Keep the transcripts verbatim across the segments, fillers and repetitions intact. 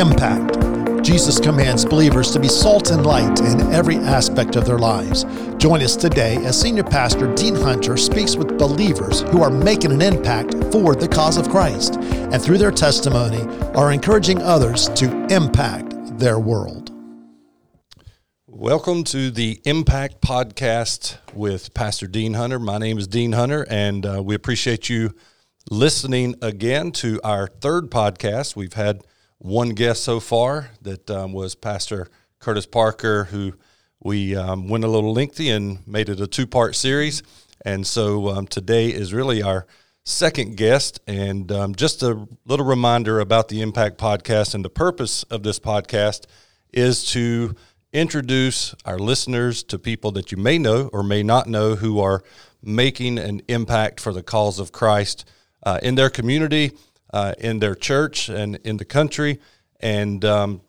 impact. Jesus commands believers to be salt and light in every aspect of their lives. Join us today as Senior Pastor Dean Hunter speaks with believers who are making an impact for the cause of Christ, and through their testimony are encouraging others to impact their world. Welcome to the Impact Podcast with Pastor Dean Hunter. My name is Dean Hunter, and uh, we appreciate you listening again to our third podcast. We've had one guest so far that um, was Pastor Curtis Parker, who we um, went a little lengthy and made it a two-part series. And so um, today is really our second guest. And um, just a little reminder about the Impact Podcast, and the purpose of this podcast is to introduce our listeners to people that you may know or may not know who are making an impact for the cause of Christ uh, in their community, Uh, in their church, and in the country. And um,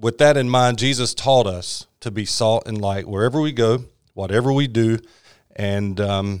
with that in mind, Jesus taught us to be salt and light wherever we go, whatever we do. And um,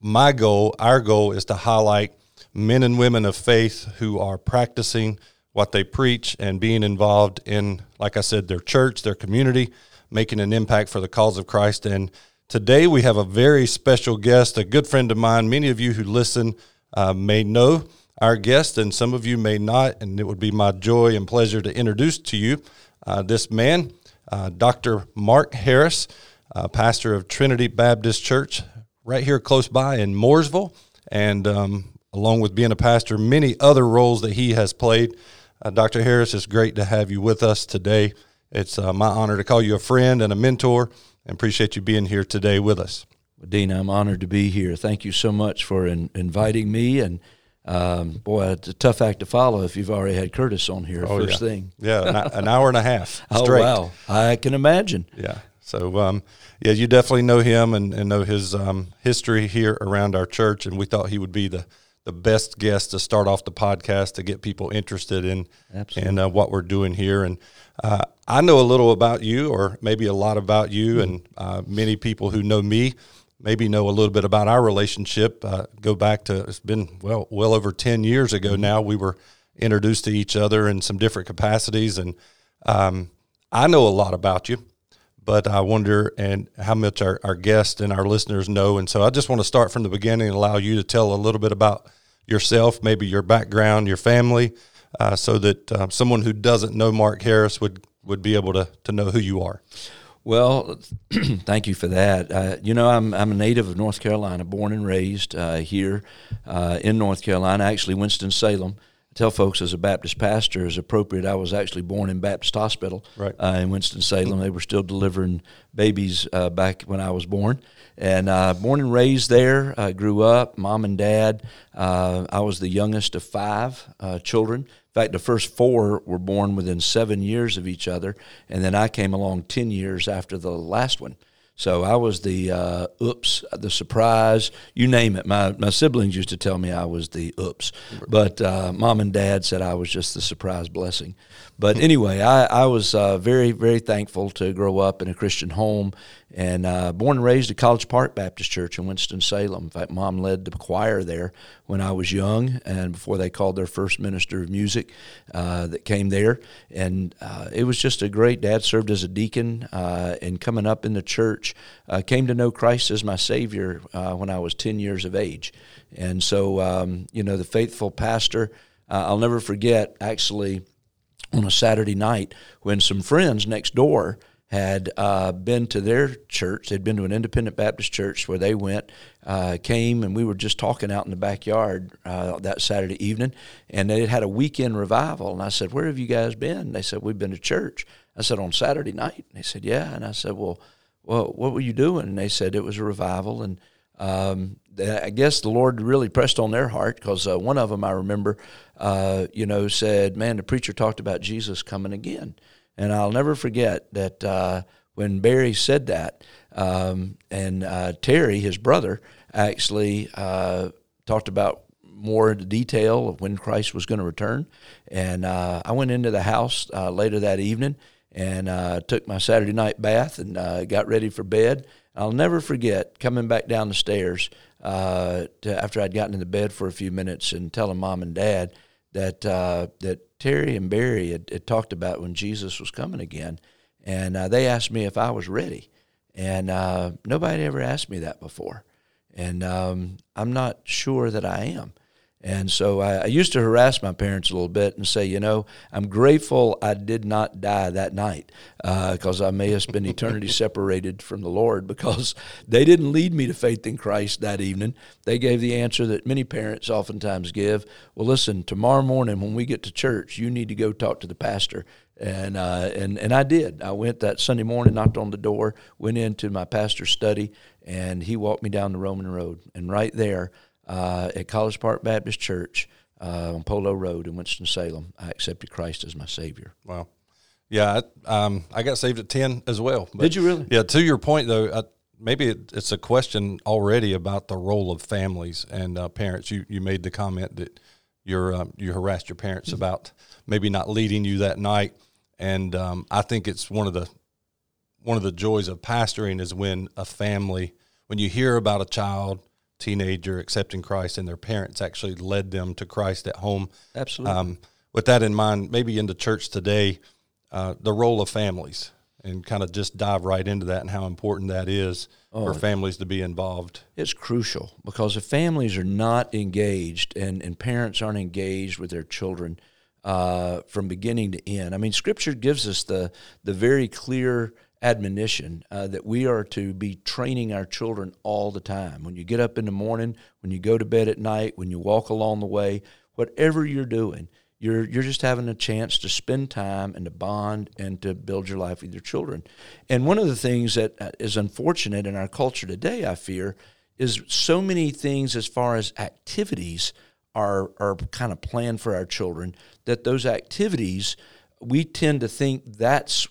my goal, our goal, is to highlight men and women of faith who are practicing what they preach and being involved in, like I said, their church, their community, making an impact for the cause of Christ. And today we have a very special guest, a good friend of mine. Many of you who listen uh, may know our guest, and some of you may not, and it would be my joy and pleasure to introduce to you uh, this man, uh, Doctor Mark Harris, uh, pastor of Trinity Baptist Church right here close by in Mooresville, and um, along with being a pastor, many other roles that he has played. Uh, Doctor Harris, it's great to have you with us today. It's uh, my honor to call you a friend and a mentor, and appreciate you being here today with us. Well, Dean, I'm honored to be here. Thank you so much for in- inviting me, and Um, boy, it's a tough act to follow if you've already had Curtis on here oh, first yeah. thing. Yeah, an hour and a half straight. Oh, wow. I can imagine. Yeah. So, um, yeah, you definitely know him and, and know his um, history here around our church, and we thought he would be the, the best guest to start off the podcast to get people interested in, in uh, what we're doing here. And uh, I know a little about you, or maybe a lot about you, mm-hmm. and uh, many people who know me maybe know a little bit about our relationship. Uh, go back to, it's been well well over ten years ago now, we were introduced to each other in some different capacities. And um, I know a lot about you, but I wonder and how much our, our guests and our listeners know. And so I just want to start from the beginning and allow you to tell a little bit about yourself, maybe your background, your family, uh, so that uh, someone who doesn't know Mark Harris would, would be able to, to know who you are. Well, thank you for that. Uh, you know, I'm I'm a native of North Carolina, born and raised uh, here uh, in North Carolina, actually Winston-Salem. I tell folks, as a Baptist pastor, as appropriate, I was actually born in Baptist Hospital right. uh, in Winston-Salem. They were still delivering babies uh, back when I was born. And uh, born and raised there, I grew up, mom and dad. Uh, I was the youngest of five uh, children. In fact, the first four were born within seven years of each other, and then I came along ten years after the last one. So I was the uh, oops, the surprise, you name it. My my siblings used to tell me I was the oops, but uh, mom and dad said I was just the surprise blessing. But anyway, I, I was uh, very, very thankful to grow up in a Christian home, and uh, born and raised at College Park Baptist Church in Winston-Salem. In fact, mom led the choir there when I was young, and before they called their first minister of music uh, that came there. And uh, it was just a great, dad served as a deacon, uh, and coming up in the church, uh, came to know Christ as my Savior uh, when I was ten years of age. And so, um, you know, the faithful pastor, uh, I'll never forget, actually, on a Saturday night when some friends next door had uh, been to their church. They'd been to an independent Baptist church where they went, uh, came, and we were just talking out in the backyard uh, that Saturday evening, and they had had a weekend revival. And I said, "Where have you guys been?" They said, "We've been to church." I said, "On Saturday night?" And they said, "Yeah." And I said, well, well, what were you doing?" And they said, "It was a revival." And um, I guess the Lord really pressed on their heart, because uh, one of them, I remember, uh, you know, said, "Man, the preacher talked about Jesus coming again." And I'll never forget that uh, when Barry said that, um, and uh, Terry, his brother, actually uh, talked about more in detail of when Christ was going to return. And uh, I went into the house uh, later that evening and uh, took my Saturday night bath and uh, got ready for bed. I'll never forget coming back down the stairs uh, to, after I'd gotten in the bed for a few minutes and telling mom and dad that uh, that Terry and Barry had, had talked about when Jesus was coming again, and uh, they asked me if I was ready, and uh, nobody ever asked me that before, and um, I'm not sure that I am. And so I, I used to harass my parents a little bit and say, you know, I'm grateful I did not die that night because uh, I may have spent eternity separated from the Lord, because they didn't lead me to faith in Christ that evening. They gave the answer that many parents oftentimes give. Well, listen, tomorrow morning when we get to church, you need to go talk to the pastor. And uh, and and I did. I went that Sunday morning, knocked on the door, went into my pastor's study, and he walked me down the Roman road. And right there, Uh, at College Park Baptist Church uh, on Polo Road in Winston-Salem, I accepted Christ as my Savior. Wow. Yeah, I, um, I got saved at ten as well. But, did you really? Yeah, to your point, though, I, maybe it, it's a question already about the role of families and uh, parents. You you made the comment that you're, um, you harassed your parents mm-hmm. about maybe not leading you that night, and um, I think it's one of the one of the joys of pastoring is when a family, when you hear about a child, teenager accepting Christ, and their parents actually led them to Christ at home. Absolutely. Um, with that in mind, maybe in the church today, uh, the role of families, and kind of just dive right into that and how important that is oh, for families to be involved. It's crucial, because if families are not engaged and, and parents aren't engaged with their children uh, from beginning to end, I mean, Scripture gives us the the very clear admonition uh, that we are to be training our children all the time. When you get up in the morning, when you go to bed at night, when you walk along the way, whatever you're doing, you're you're just having a chance to spend time and to bond and to build your life with your children. And one of the things that is unfortunate in our culture today, I fear, is so many things as far as activities are are kind of planned for our children, that those activities, we tend to think that's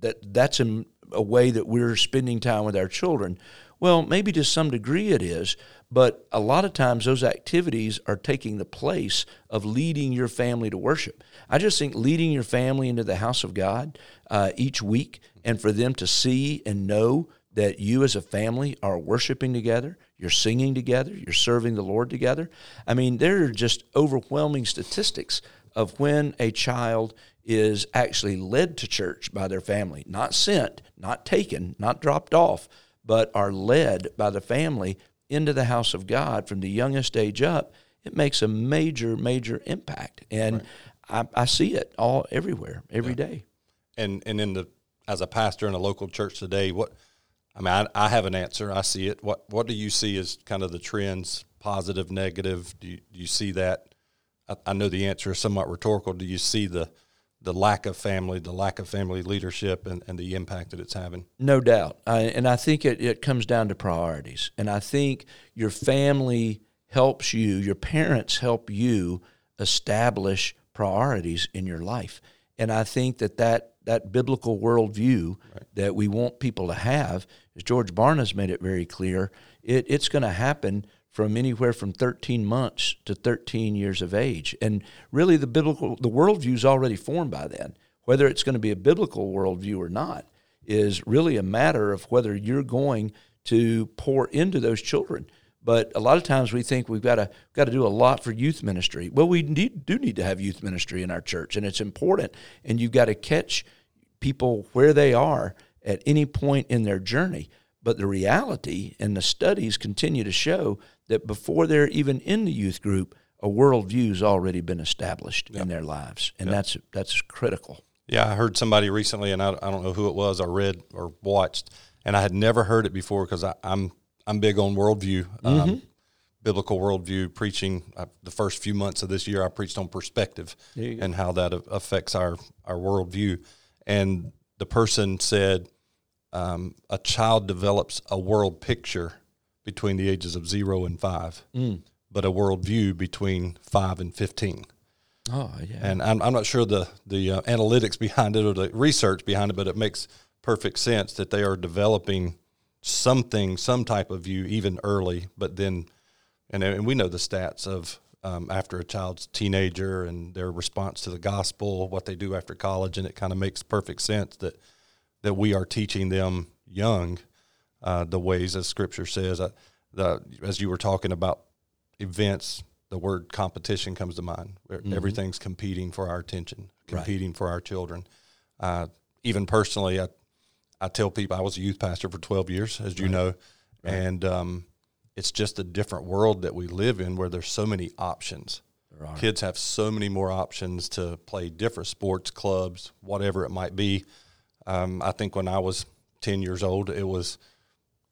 that that's a, a way that we're spending time with our children. Well, maybe to some degree it is, but a lot of times those activities are taking the place of leading your family to worship. I just think leading your family into the house of God uh, each week, and for them to see and know that you as a family are worshiping together, you're singing together, you're serving the Lord together. I mean, there are just overwhelming statistics of when a child is actually led to church by their family, not sent, not taken, not dropped off, but are led by the family into the house of God from the youngest age up. It makes a major, major impact. And right. I, I see it all everywhere, every yeah. day. And and in the as a pastor in a local church today, what I mean, I, I have an answer. I see it. What what do you see as kind of the trends, positive, negative? Do you, do you see that? I, I know the answer is somewhat rhetorical. Do you see the the lack of family, the lack of family leadership, and, and the impact that it's having? No doubt. I, and I think it, it comes down to priorities. And I think your family helps you, your parents help you establish priorities in your life. And I think that that, that biblical worldview right. that we want people to have, as George Barna's made it very clear, it, it's going to happen from anywhere from thirteen months to thirteen years of age. And really the biblical, the worldview is already formed by then. Whether it's going to be a biblical worldview or not is really a matter of whether you're going to pour into those children. But a lot of times we think we've got to got to do a lot for youth ministry. Well, we need, do need to have youth ministry in our church, and it's important. And you've got to catch people where they are at any point in their journey. But the reality, and the studies continue to show, that before they're even in the youth group, a worldview's already been established yep. in their lives, and yep. that's that's critical. Yeah, I heard somebody recently, and I, I don't know who it was. I read or watched, and I had never heard it before, because I'm I'm big on worldview, um, mm-hmm. biblical worldview preaching. I, the first few months of this year, I preached on perspective and how that affects our our worldview. And the person said, um, a child develops a world picture between the ages of zero and five, mm. but a worldview between five and fifteen. Oh, yeah. And I'm I'm not sure the the uh, analytics behind it or the research behind it, but it makes perfect sense that they are developing something, some type of view, even early. But then, and and we know the stats of um, after a child's teenager and their response to the gospel, what they do after college, and it kind of makes perfect sense that that we are teaching them young. Uh, the ways, as Scripture says, uh, the, as you were talking about events, the word competition comes to mind. Mm-hmm. Everything's competing for our attention, competing right. for our children. Uh, even personally, I, I tell people I was a youth pastor for twelve years, as you right. know, right. and um, it's just a different world that we live in where there's so many options. Kids have so many more options to play different sports, clubs, whatever it might be. Um, I think when I was ten years old, it was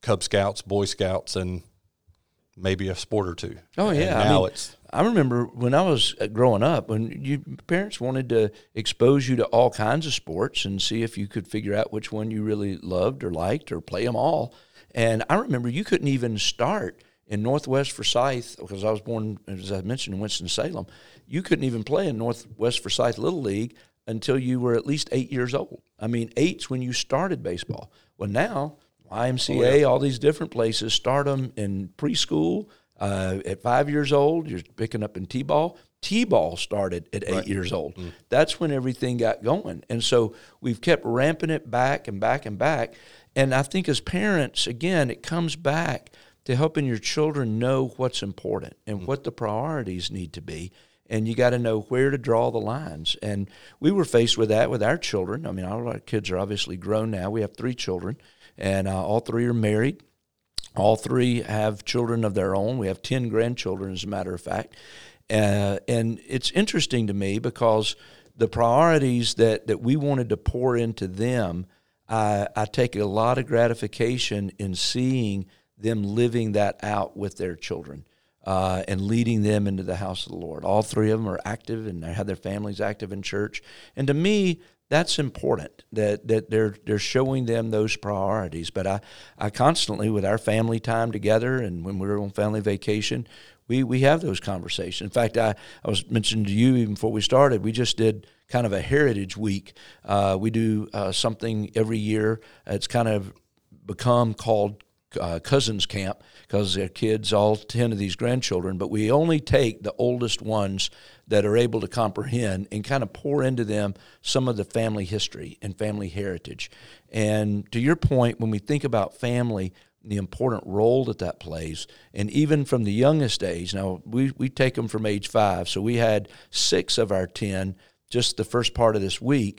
Cub Scouts, Boy Scouts, and maybe a sport or two. Oh, yeah. And now I mean, it's. I remember when I was growing up, when your parents wanted to expose you to all kinds of sports and see if you could figure out which one you really loved or liked or play them all. And I remember you couldn't even start in Northwest Forsyth, because I was born, as I mentioned, in Winston-Salem. You couldn't even play in Northwest Forsyth Little League until you were at least eight years old. I mean, eight's when you started baseball. Well, now, Y M C A, oh, yeah. all these different places start them in preschool. Uh, at five years old, you're picking up in T-ball. T-ball started at eight right. years old. Mm-hmm. That's when everything got going. And so we've kept ramping it back and back and back. And I think as parents, again, it comes back to helping your children know what's important and what the priorities need to be. And you got to know where to draw the lines. And we were faced with that with our children. I mean, all our kids are obviously grown now. We have three children, and uh, all three are married. All three have children of their own. We have ten grandchildren, as a matter of fact. Uh, and it's interesting to me because the priorities that, that we wanted to pour into them, I, I take a lot of gratification in seeing them living that out with their children uh, and leading them into the house of the Lord. All three of them are active and they have their families active in church. And to me, that's important that that they're they're showing them those priorities. But I, I constantly, with our family time together and when we're on family vacation, we, we have those conversations. In fact, I, I was mentioning to you even before we started, we just did kind of a heritage week. Uh, we do uh, something every year. It's kind of become called Uh, cousins camp because their kids, all ten of these grandchildren, but we only take the oldest ones that are able to comprehend and kind of pour into them some of the family history and family heritage. And to your point, when we think about family, the important role that that plays, and even from the youngest age, now we, we take them from age five, so we had six of our ten just the first part of this week,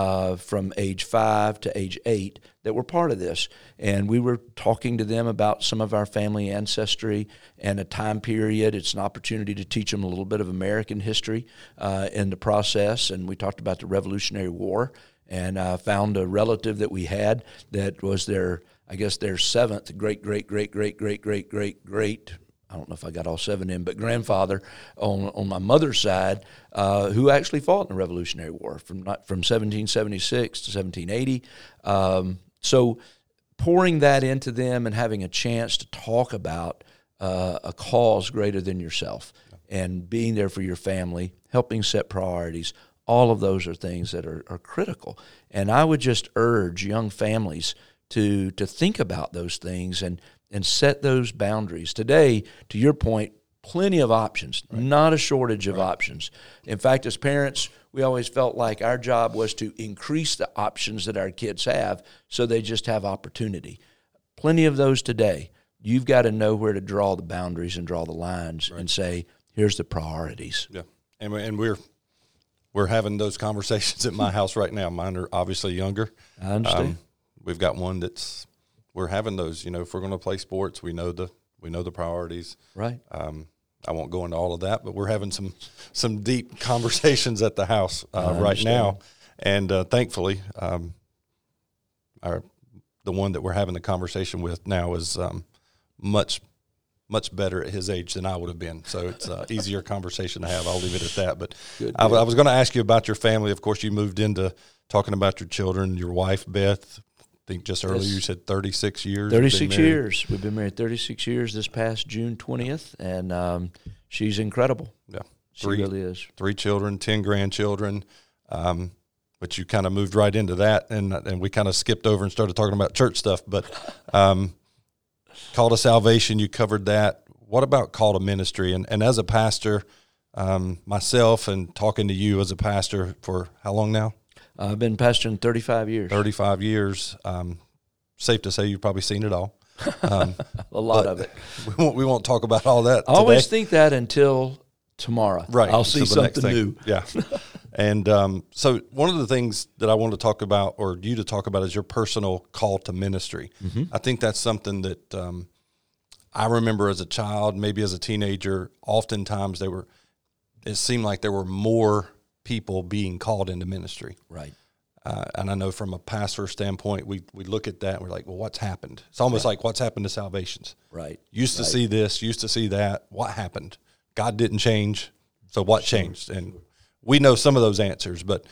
Uh, from age five to age eight that were part of this. And we were talking to them about some of our family ancestry and a time period. It's an opportunity to teach them a little bit of American history uh, in the process. And we talked about the Revolutionary War and uh, found a relative that we had that was their, I guess, their seventh great, great, great, great, great, great, great, great, I don't know if I got all seven in, but grandfather on on my mother's side, uh, who actually fought in the Revolutionary War from not, from seventeen seventy-six to seventeen eighty. Um, so pouring that into them and having a chance to talk about uh, a cause greater than yourself and being there for your family, helping set priorities, all of those are things that are, are critical. And I would just urge young families to to think about those things and and set those boundaries. Today, to your point, plenty of options, right. not a shortage of right. options. In fact, as parents, we always felt like our job was to increase the options that our kids have so they just have opportunity. Plenty of those today. You've got to know where to draw the boundaries and draw the lines right. and say, here's the priorities. Yeah, and, and we're we're having those conversations at my house right now. Mine are obviously younger. I understand. Um, we've got one that's... We're having those, you know, if we're going to play sports, we know the we know the priorities. Right. Um, I won't go into all of that, but we're having some some deep conversations at the house uh, right now. And uh, thankfully, um, our the one that we're having the conversation with now is um, much, much better at his age than I would have been. So it's an easier conversation to have. I'll leave it at that. But I, I was going to ask you about your family. Of course, you moved into talking about your children, your wife, Beth. I think just earlier you said thirty-six years. thirty-six years. We've been married thirty-six years this past June twentieth, and um, she's incredible. Yeah. Three, she really is. Three children, ten grandchildren, um, but you kind of moved right into that, and and we kind of skipped over and started talking about church stuff, but um, Call to Salvation, you covered that. What about Call to Ministry? And, and as a pastor, um, myself and talking to you as a pastor for how long now? I've been pastoring thirty-five years. thirty-five years. Um, safe to say you've probably seen it all. Um, a lot of it. We won't, we won't talk about all that I today. Always think that until tomorrow. Right. I'll see something new. Yeah. And um, so one of the things that I want to talk about, or you to talk about, is your personal call to ministry. Mm-hmm. I think that's something that um, I remember as a child, maybe as a teenager, oftentimes they were, it seemed like there were more people being called into ministry. Right. Uh, and I know from a pastor standpoint, we we look at that and we're like, well, what's happened? It's almost right. like what's happened to salvations. Right. Used to right. see this, used to see that. What happened? God didn't change, so what sure. changed? And we know some of those answers, but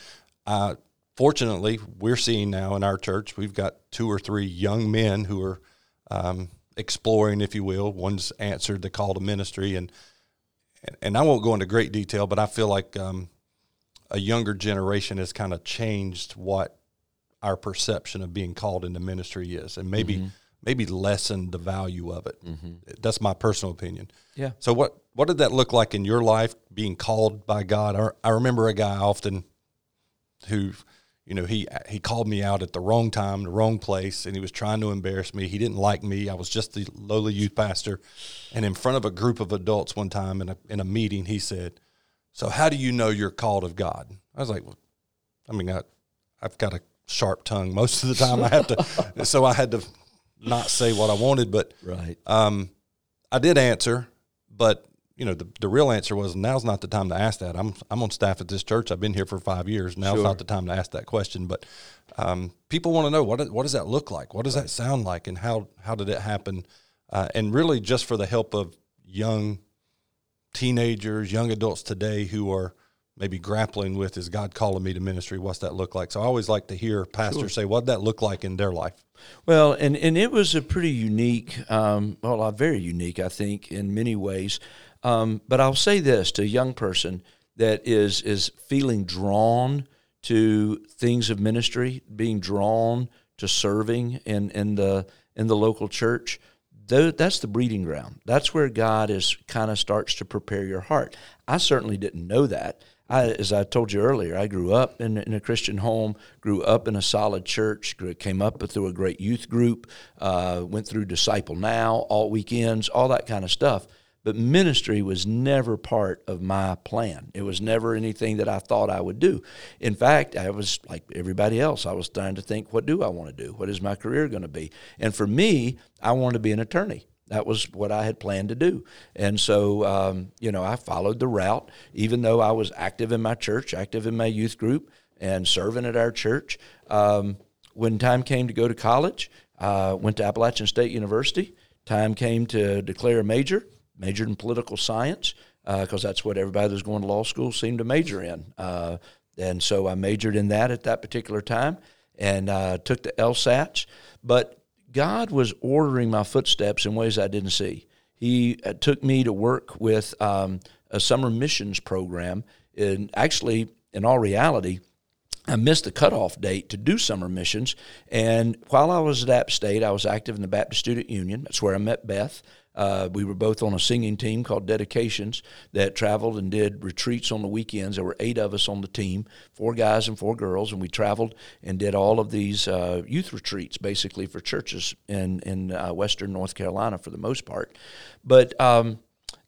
uh, fortunately, we're seeing now in our church, we've got two or three young men who are um, exploring, if you will. One's answered the call to ministry, and and I won't go into great detail, but I feel like um, a younger generation has kind of changed what our perception of being called into ministry is, and maybe mm-hmm. maybe lessen the value of it. Mm-hmm. That's my personal opinion. Yeah. So what, what did that look like in your life, being called by God? I, I remember a guy often who, you know, he he called me out at the wrong time, the wrong place, and he was trying to embarrass me. He didn't like me. I was just the lowly youth pastor. And in front of a group of adults one time in a, in a meeting, he said, "So how do you know you're called of God?" I was like, well, I mean, I, I've got a sharp tongue most of the time. I have to, so I had to not say what I wanted, but right. um, I did answer, but you know, the, the real answer was, now's not the time to ask that. I'm I'm on staff at this church. I've been here for five years. Now's sure. not the time to ask that question. But um, people want to know, what what does that look like? What does right. that sound like? And how, how did it happen? Uh, and really just for the help of young teenagers, young adults today who are maybe grappling with, is God calling me to ministry? What's that look like? So I always like to hear pastors sure. say, what'd that look like in their life? Well, and, and it was a pretty unique, um, well, very unique, I think, in many ways. Um, but I'll say this to a young person that is is feeling drawn to things of ministry, being drawn to serving in, in the in the local church. That's the breeding ground. That's where God is kind of starts to prepare your heart. I certainly didn't know that. I, as I told you earlier, I grew up in, in a Christian home, grew up in a solid church, grew, came up through a great youth group, uh, went through Disciple Now, all weekends, all that kind of stuff. But ministry was never part of my plan. It was never anything that I thought I would do. In fact, I was like everybody else. I was trying to think, what do I want to do? What is my career going to be? And for me, I wanted to be an attorney. That was what I had planned to do. And so, um, you know, I followed the route, even though I was active in my church, active in my youth group, and serving at our church. Um, when time came to go to college, I uh, went to Appalachian State University. Time came to declare a major. Majored in political science because uh, that's what everybody that was going to law school seemed to major in. Uh, and so I majored in that at that particular time and uh, took the LSATs. But God was ordering my footsteps in ways I didn't see. He uh, took me to work with um, a summer missions program. And actually, in all reality, I missed the cutoff date to do summer missions. And while I was at App State, I was active in the Baptist Student Union. That's where I met Beth. Uh, we were both on a singing team called Dedications that traveled and did retreats on the weekends. There were eight of us on the team, four guys and four girls, and we traveled and did all of these uh, youth retreats basically for churches in, in uh, western North Carolina for the most part. But um,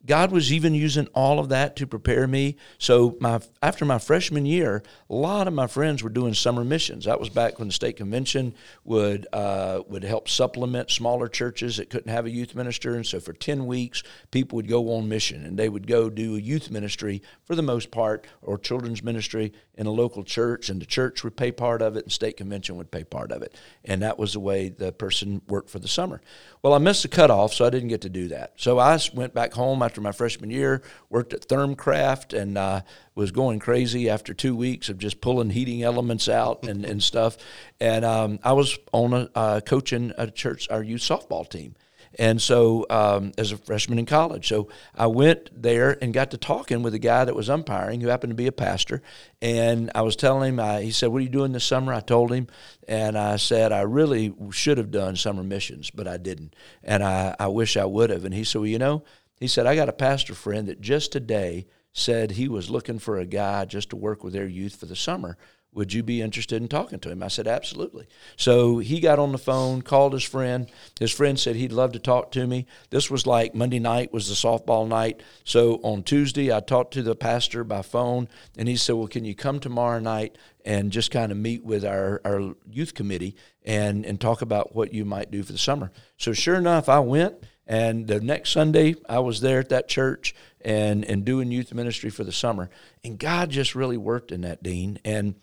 God was even using all of that to prepare me. So my after my freshman year, a lot of my friends were doing summer missions. That was back when the state convention would uh, would help supplement smaller churches that couldn't have a youth minister. And so for ten weeks, people would go on mission, and they would go do a youth ministry for the most part or children's ministry in a local church, and the church would pay part of it, and state convention would pay part of it. And that was the way the person worked for the summer. Well, I missed the cutoff, so I didn't get to do that. So I went back home. I After my freshman year, worked at Thermcraft and uh, was going crazy after two weeks of just pulling heating elements out and, and stuff. And um, I was on a, uh, coaching a church, our youth softball team. And so um, as a freshman in college. So I went there and got to talking with a guy that was umpiring who happened to be a pastor. And I was telling him, I, he said, "What are you doing this summer?" I told him. And I said, "I really should have done summer missions, but I didn't. And I, I wish I would have." And he said, "Well, you know," he said, "I got a pastor friend that just today said he was looking for a guy just to work with their youth for the summer. Would you be interested in talking to him? I said, absolutely. So he got on the phone, called his friend. His friend said he'd love to talk to me. This was like Monday night was the softball night. So on Tuesday, I talked to the pastor by phone, and he said, well, can you come tomorrow night and just kind of meet with our, our youth committee and, and talk about what you might do for the summer? So sure enough, I went, and the next Sunday, I was there at that church and, and doing youth ministry for the summer. And God just really worked in that, Dean. And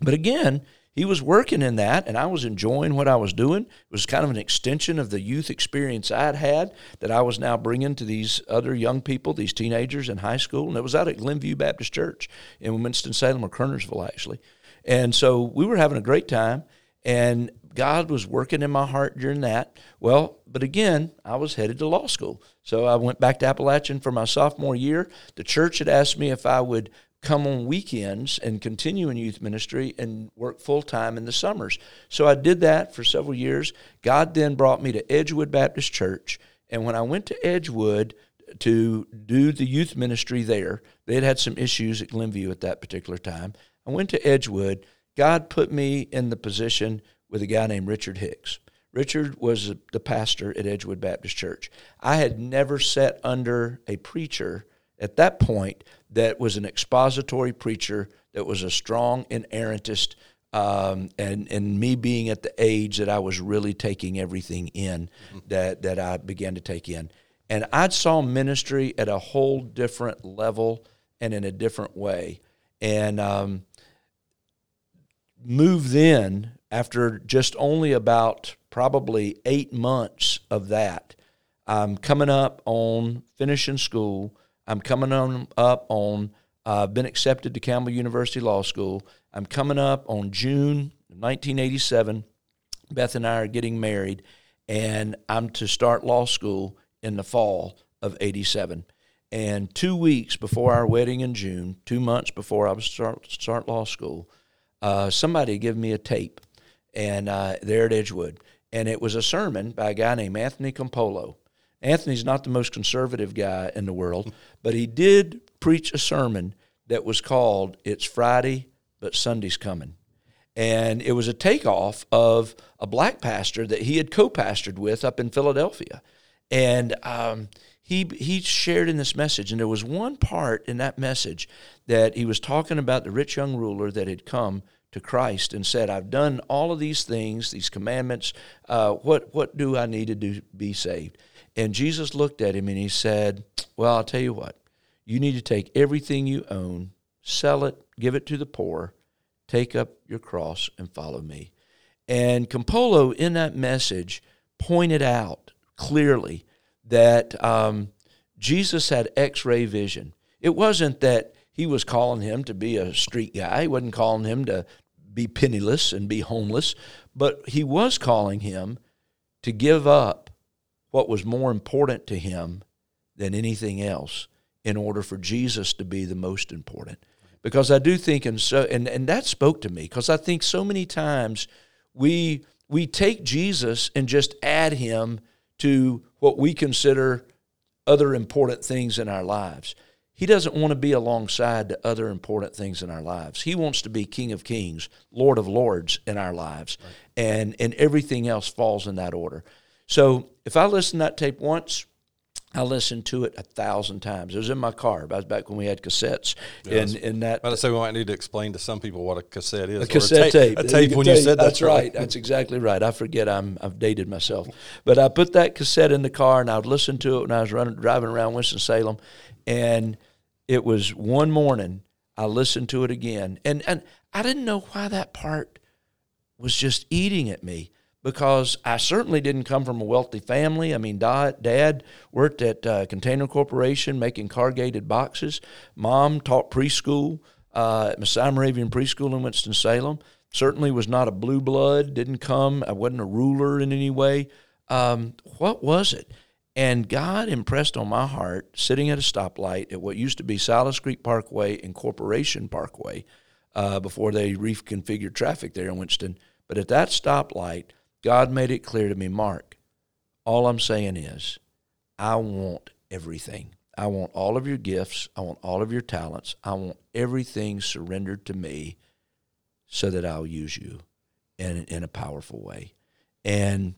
But again, he was working in that, and I was enjoying what I was doing. It was kind of an extension of the youth experience I had had that I was now bringing to these other young people, these teenagers in high school. And it was out at Glenview Baptist Church in Winston-Salem or Kernersville, actually. And so we were having a great time, and God was working in my heart during that. Well, but again, I was headed to law school. So I went back to Appalachian for my sophomore year. The church had asked me if I would come on weekends and continue in youth ministry and work full-time in the summers. So I did that for several years. God then brought me to Edgewood Baptist Church, and when I went to Edgewood to do the youth ministry there, they had had some issues at Glenview at that particular time. I went to Edgewood. God put me in the position with a guy named Richard Hicks. Richard was the pastor at Edgewood Baptist Church. I had never sat under a preacher at that point that was an expository preacher, that was a strong inerrantist, um, and, and me being at the age that I was really taking everything in, mm-hmm. that, that I began to take in. And I saw ministry at a whole different level and in a different way. And um, moved in after just only about probably eight months of that. I'm coming up on finishing school, I'm coming on up on, uh, been accepted to Campbell University Law School. I'm coming up on June nineteen eighty-seven. Beth and I are getting married, and I'm to start law school in the fall of eighty-seven. And two weeks before our wedding in June, two months before I was start, start law school, uh, somebody gave me a tape, and uh, there at Edgewood. And it was a sermon by a guy named Anthony Campolo. Anthony's not the most conservative guy in the world, but he did preach a sermon that was called It's Friday, but Sunday's Coming. And it was a takeoff of a black pastor that he had co-pastored with up in Philadelphia. And um, he he shared in this message, and there was one part in that message that he was talking about the rich young ruler that had come to Christ and said, I've done all of these things, these commandments. Uh, what, what do I need to do to be saved? And Jesus looked at him and he said, well, I'll tell you what, you need to take everything you own, sell it, give it to the poor, take up your cross and follow me. And Campolo in that message pointed out clearly that um, Jesus had X-ray vision. It wasn't that he was calling him to be a street guy. He wasn't calling him to be penniless and be homeless, but he was calling him to give up what was more important to him than anything else in order for Jesus to be the most important. Because I do think, and so and, and that spoke to me, because I think so many times we we take Jesus and just add him to what we consider other important things in our lives. He doesn't want to be alongside the other important things in our lives. He wants to be King of Kings, Lord of Lords in our lives, right. and and everything else falls in that order. So if I listened to that tape once, I listened to it a thousand times. It was in my car. That was back when we had cassettes. Yeah, and, and that, I was going to say we might need to explain to some people what a cassette is. A cassette a tape. tape. A tape when tape. you said that's, that's right. right. That's exactly right. I forget I'm, I've dated myself. But I put that cassette in the car, and I would listen to it when I was running, driving around Winston-Salem. And it was one morning I listened to it again. And, and I didn't know why that part was just eating at me. Because I certainly didn't come from a wealthy family. I mean, Dad worked at uh, Container Corporation making corrugated boxes. Mom taught preschool uh, at Messiah Moravian Preschool in Winston-Salem. Certainly was not a blue blood, didn't come. I wasn't a ruler in any way. Um, what was it? And God impressed on my heart, sitting at a stoplight at what used to be Silas Creek Parkway and Corporation Parkway, uh, before they reconfigured traffic there in Winston. But at that stoplight, God made it clear to me, Mark, all I'm saying is, I want everything. I want all of your gifts. I want all of your talents. I want everything surrendered to me so that I'll use you in, in a powerful way. And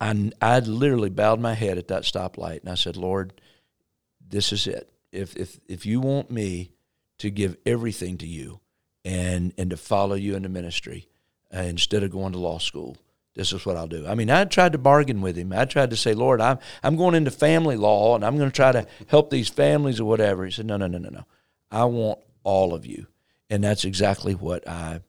I, I literally bowed my head at that stoplight, and I said, Lord, this is it. If if if you want me to give everything to you and, and to follow you into ministry uh, instead of going to law school, this is what I'll do. I mean, I tried to bargain with him. I tried to say, Lord, I'm, I'm going into family law, and I'm going to try to help these families or whatever. He said, no, no, no, no, no. I want all of you. And that's exactly what I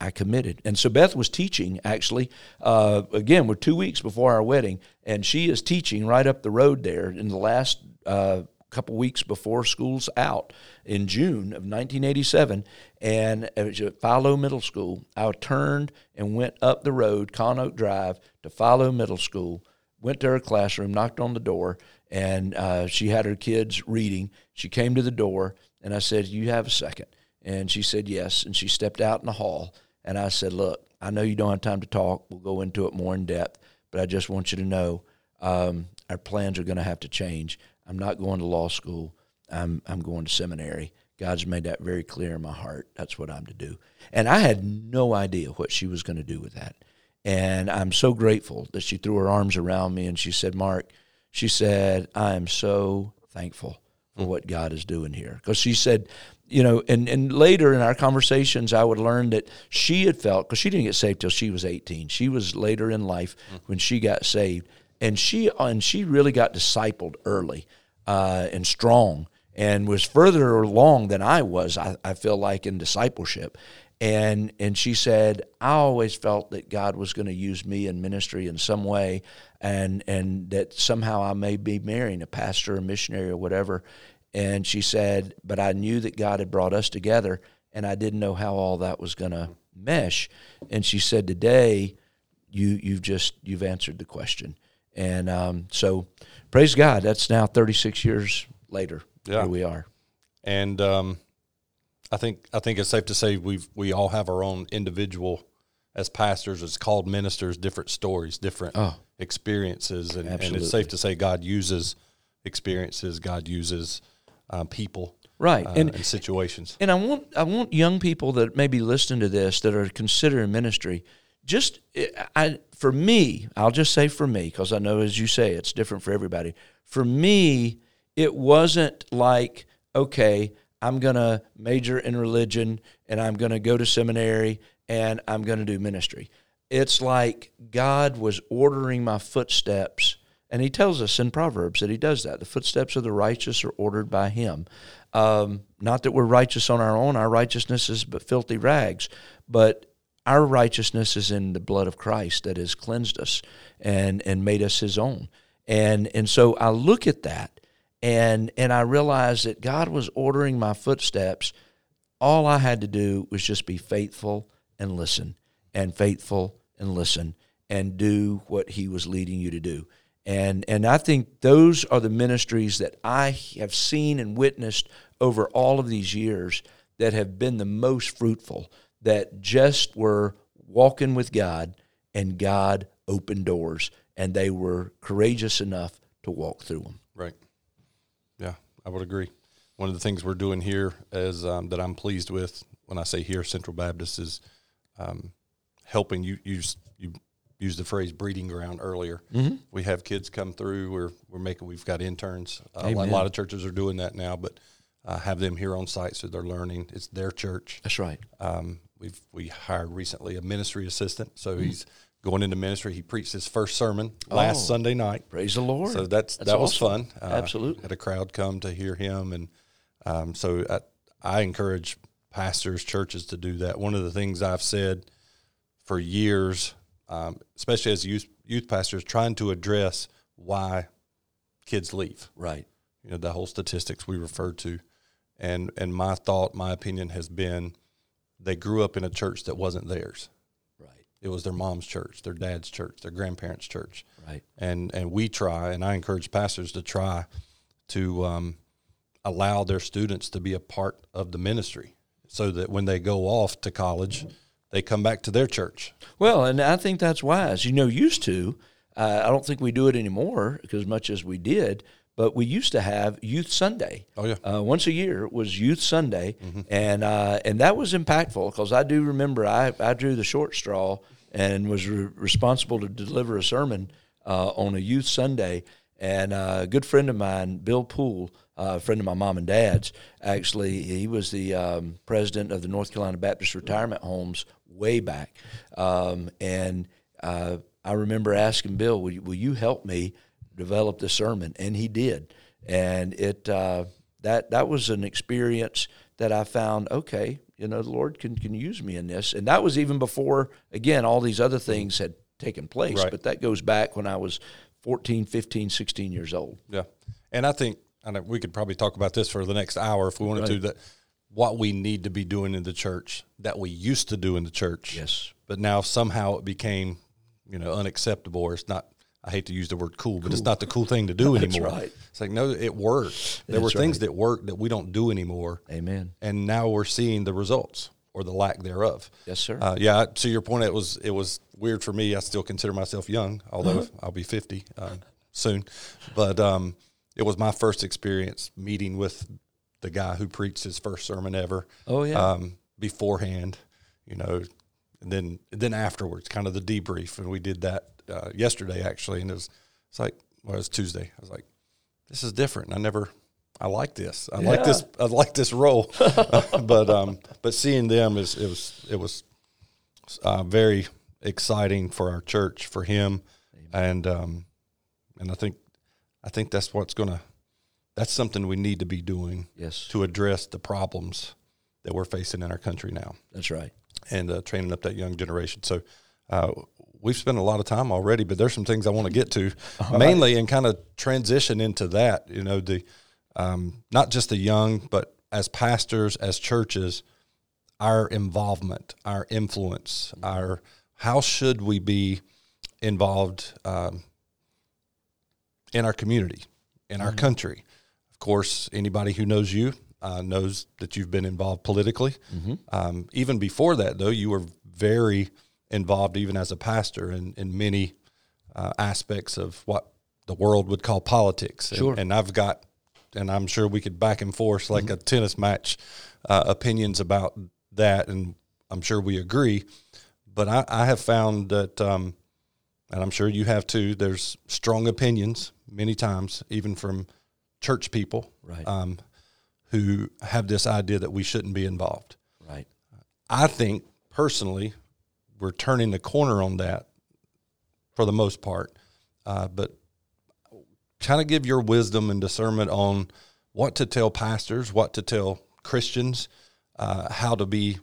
I committed. And so Beth was teaching, actually. Uh, again, we're two weeks before our wedding, and she is teaching right up the road there in the last uh, couple weeks before school's out in June of nineteen eighty-seven. And it was at Philo Middle School. I turned and went up the road, Conoke Drive, to Philo Middle School, went to her classroom, knocked on the door, and uh, she had her kids reading. She came to the door, and I said, you have a second. And she said yes, and she stepped out in the hall, and I said, look, I know you don't have time to talk. We'll go into it more in depth, but I just want you to know um, our plans are going to have to change. I'm not going to law school. I'm I'm going to seminary. God's made that very clear in my heart. That's what I'm to do. And I had no idea what she was going to do with that. And I'm so grateful that she threw her arms around me, and she said, Mark, she said, I am so thankful for what God is doing here. Because she said, you know, and, and later in our conversations, I would learn that she had felt, because she didn't get saved till she was eighteen. She was later in life when she got saved. And she and she really got discipled early uh, and strong, and was further along than I was, I, I feel like, in discipleship. And and she said, I always felt that God was going to use me in ministry in some way, and and that somehow I may be marrying a pastor or missionary or whatever. And she said, but I knew that God had brought us together, and I didn't know how all that was going to mesh. And she said, today, you, you've just you've answered the question. And um, so, praise God, that's now thirty-six years later. Yeah. Here we are. And um, I think I think it's safe to say we we all have our own individual, as pastors, as called ministers, different stories, different oh, experiences. And, and it's safe to say God uses experiences, God uses Um, people, right, uh, and, and situations. And I want I want young people that maybe listen to this that are considering ministry. Just I for me, I'll just say for me, because I know, as you say, it's different for everybody. For me, it wasn't like, okay, I'm gonna major in religion and I'm gonna go to seminary and I'm gonna do ministry. It's like God was ordering my footsteps. And he tells us in Proverbs that he does that. The footsteps of the righteous are ordered by him. Um, not that we're righteous on our own. Our righteousness is but filthy rags. But our righteousness is in the blood of Christ that has cleansed us and, and made us his own. And and so I look at that, and and I realize that God was ordering my footsteps. All I had to do was just be faithful and listen, and faithful and listen, and do what he was leading you to do. And and I think those are the ministries that I have seen and witnessed over all of these years that have been the most fruitful, that just were walking with God, and God opened doors, and they were courageous enough to walk through them. Right. Yeah, I would agree. One of the things we're doing here is um, that I'm pleased with, when I say here, Central Baptist, is um, helping you use you. Used the phrase breeding ground earlier. Mm-hmm. We have kids come through. We're we're making. We've got interns. Uh, a lot of churches are doing that now, but uh, have them here on site so they're learning. It's their church. That's right. Um, we've we hired recently a ministry assistant, so mm-hmm. he's going into ministry. He preached his first sermon oh, last Sunday night. Praise the Lord. So that's, that's that was awesome. Fun. Uh, Absolutely, had a crowd come to hear him, and um, so I, I encourage pastors, churches to do that. One of the things I've said for years. Um, especially as youth youth pastors, trying to address why kids leave. Right. You know, the whole statistics we refer to. And and my thought, my opinion has been they grew up in a church that wasn't theirs. Right. It was their mom's church, their dad's church, their grandparents' church. Right. And and we try, and I encourage pastors to try to um, allow their students to be a part of the ministry so that when they go off to college, mm-hmm. they come back to their church. Well, and I think that's wise. You know, used to, uh, I don't think we do it anymore, because much as we did, But we used to have Youth Sunday. Oh, yeah. Uh, once a year was Youth Sunday, mm-hmm. and uh, and that was impactful because I do remember I, I drew the short straw and was re- responsible to deliver a sermon uh, on a Youth Sunday. And uh, a good friend of mine, Bill Poole, uh, a friend of my mom and dad's, actually, he was the um, president of the North Carolina Baptist Retirement Homes way back. Um, and uh, I remember asking Bill, will you, will you help me developed the sermon, and he did. And it uh, that that was an experience that I found, okay, you know, the Lord can, can use me in this. And that was even before, again, all these other things had taken place. Right. But that goes back when I was fourteen, fifteen, sixteen years old. Yeah. And I think, I know we could probably talk about this for the next hour if we wanted right. to, that what we need to be doing in the church that we used to do in the church. Yes. But now somehow it became, you know, unacceptable, or it's not, I hate to use the word cool, but cool. It's not the cool thing to do That's anymore. Right. It's like, no, it worked. There That's were things right. that worked that we don't do anymore. Amen. And now we're seeing the results or the lack thereof. Yes, sir. Uh, yeah, to your point, it was it was weird for me. I still consider myself young, although uh-huh. I'll be fifty uh, soon. But um, it was my first experience meeting with the guy who preached his first sermon ever. Oh, yeah. Um, beforehand, you know, and then, then afterwards, kind of the debrief, and we did that. Uh, yesterday actually, and it was it's like well it was Tuesday. I was like, this is different. I never I like this. I yeah. like this I like this role. but um but seeing them is it was it was uh, very exciting for our church, for him. Amen. And um and I think I think that's what's gonna that's something we need to be doing yes. to address the problems that we're facing in our country now. That's right. And uh, training up that young generation. So uh we've spent a lot of time already, but there's some things I want to get to All mainly right. and kind of transition into that, you know, the, um, not just the young, but as pastors, as churches, our involvement, our influence, mm-hmm. our, how should we be involved, um, in our community, in mm-hmm. our country? Of course, anybody who knows you, uh, knows that you've been involved politically. Mm-hmm. Um, even before that though, you were very involved even as a pastor in, in many uh, aspects of what the world would call politics. Sure. And, and I've got, and I'm sure we could back and forth like mm-hmm. a tennis match, uh, opinions about that, and I'm sure we agree. But I, I have found that, um, and I'm sure you have too, there's strong opinions many times, even from church people right. um, who have this idea that we shouldn't be involved. Right. I think, personally, we're turning the corner on that for the most part. Uh, but kind of give your wisdom and discernment on what to tell pastors, what to tell Christians, uh, how to be,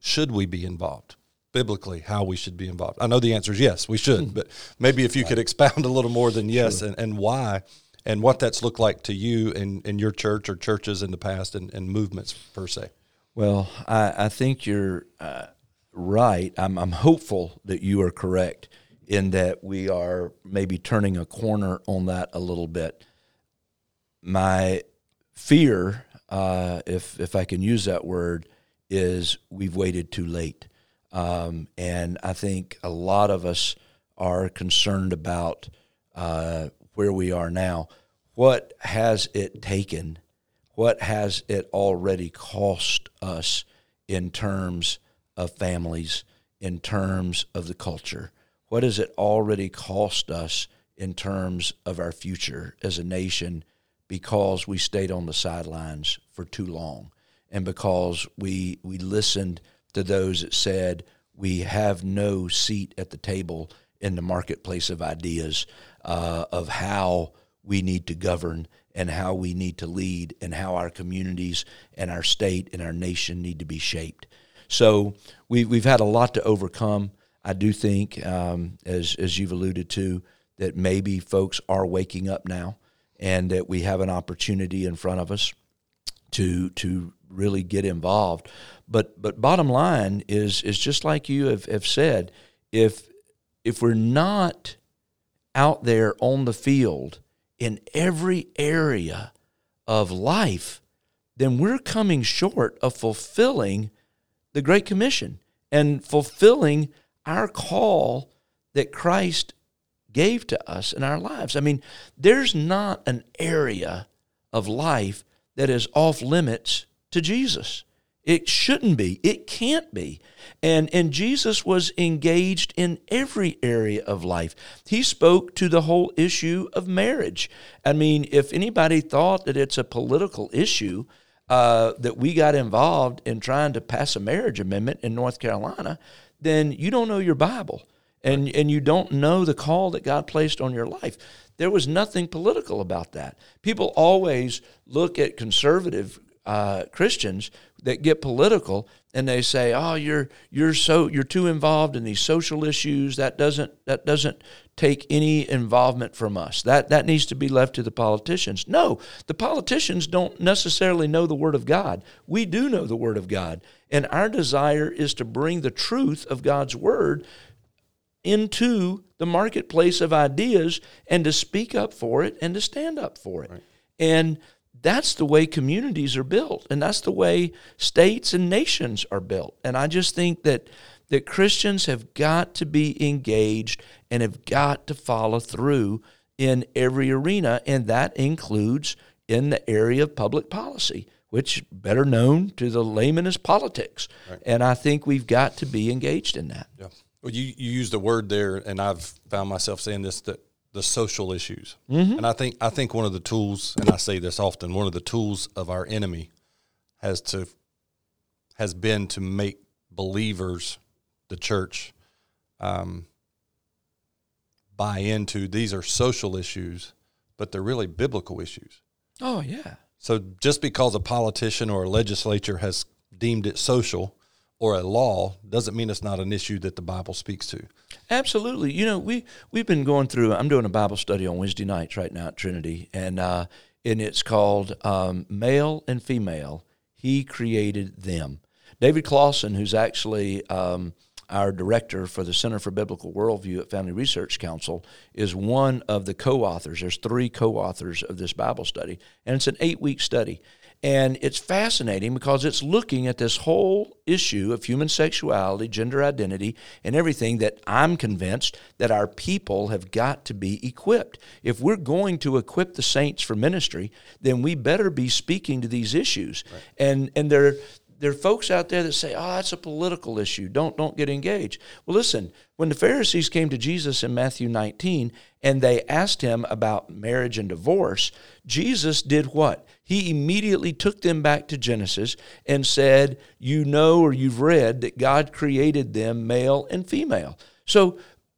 should we be involved biblically, how we should be involved. I know the answer is yes, we should, but maybe if you could expound a little more than yes sure. and, and why and what that's looked like to you and, and your church or churches in the past and, and movements per se. Well, I, I think you're, uh, right. I'm, I'm hopeful that you are correct in that we are maybe turning a corner on that a little bit. My fear, uh, if if I can use that word, is we've waited too late. Um, and I think a lot of us are concerned about uh, where we are now. What has it taken? What has it already cost us in terms of families, in terms of the culture? What has it already cost us in terms of our future as a nation because we stayed on the sidelines for too long and because we we listened to those that said we have no seat at the table in the marketplace of ideas uh, of how we need to govern and how we need to lead and how our communities and our state and our nation need to be shaped. So we, we've had a lot to overcome. I do think, um, as as you've alluded to, that maybe folks are waking up now and that we have an opportunity in front of us to to really get involved. But but bottom line is is just like you have, have said, if if we're not out there on the field in every area of life, then we're coming short of fulfilling the Great Commission, and fulfilling our call that Christ gave to us in our lives. I mean, there's not an area of life that is off limits to Jesus. It shouldn't be. It can't be. And and Jesus was engaged in every area of life. He spoke to the whole issue of marriage. I mean, if anybody thought that it's a political issue, uh, that we got involved in trying to pass a marriage amendment in North Carolina, then you don't know your Bible, and and you don't know the call that God placed on your life. There was nothing political about that. People always look at conservative Uh, Christians that get political and they say, "Oh, you're you're so you're too involved in these social issues. That doesn't that doesn't take any involvement from us. That that needs to be left to the politicians." No, the politicians don't necessarily know the Word of God. We do know the Word of God, and our desire is to bring the truth of God's Word into the marketplace of ideas and to speak up for it and to stand up for it. Right. And that's the way communities are built, and that's the way states and nations are built. And I just think that that Christians have got to be engaged and have got to follow through in every arena, and that includes in the area of public policy, which is better known to the layman as politics. Right. And I think we've got to be engaged in that. Yeah. Well, you, you used the word there, and I've found myself saying this, that the social issues. Mm-hmm. And I think I think one of the tools, and I say this often, one of the tools of our enemy has to has been to make believers, the church, um, buy into these are social issues, but they're really biblical issues. Oh, yeah. So just because a politician or a legislature has deemed it social or a law doesn't mean it's not an issue that the Bible speaks to. Absolutely. You know, we, we've been going through, I'm doing a Bible study on Wednesday nights right now at Trinity, and uh, and it's called um, Male and Female, He Created Them. David Clausen, who's actually um, our director for the Center for Biblical Worldview at Family Research Council, is one of the co-authors. There's three co-authors of this Bible study, and it's an eight-week study. And it's fascinating because it's looking at this whole issue of human sexuality, gender identity, and everything that I'm convinced that our people have got to be equipped. If we're going to equip the saints for ministry, then we better be speaking to these issues. Right. And and there, there are folks out there that say, oh, it's a political issue. Don't, don't get engaged. Well, listen, when the Pharisees came to Jesus in Matthew nineteen and they asked him about marriage and divorce, Jesus did what? He immediately took them back to Genesis and said, you know, or you've read that God created them male and female. So